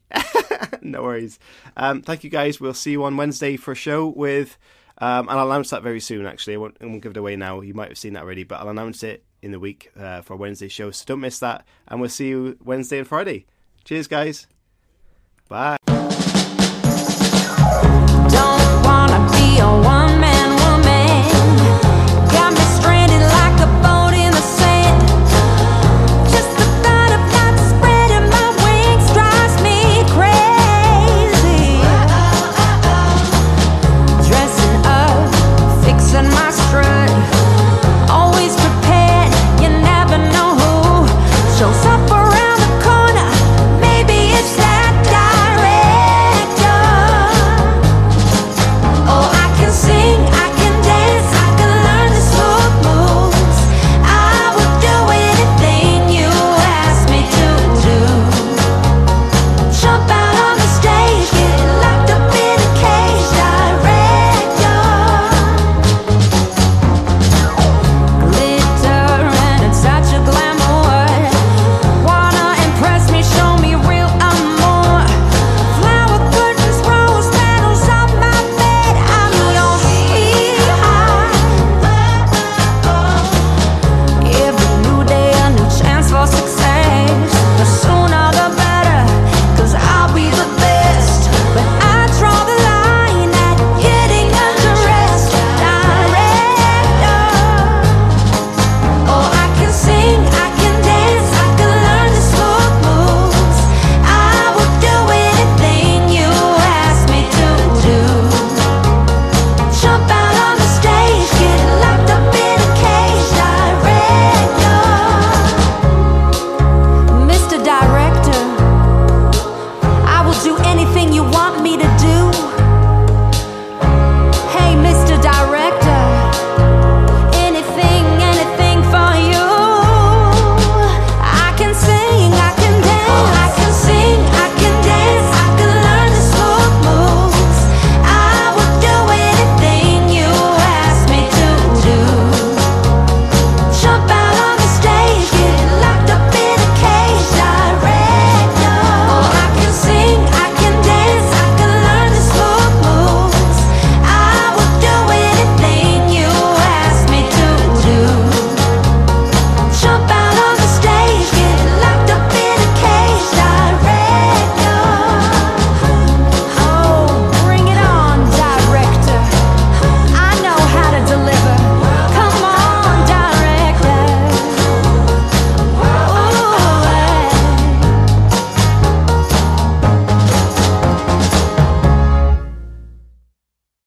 No worries. Um, thank you guys. We'll see you on Wednesday for a show with, um, and I'll announce that very soon actually. I won't, I won't give it away now. You might have seen that already, but I'll announce it in the week uh, for Wednesday's show. So don't miss that. And we'll see you Wednesday and Friday. Cheers guys. Bye.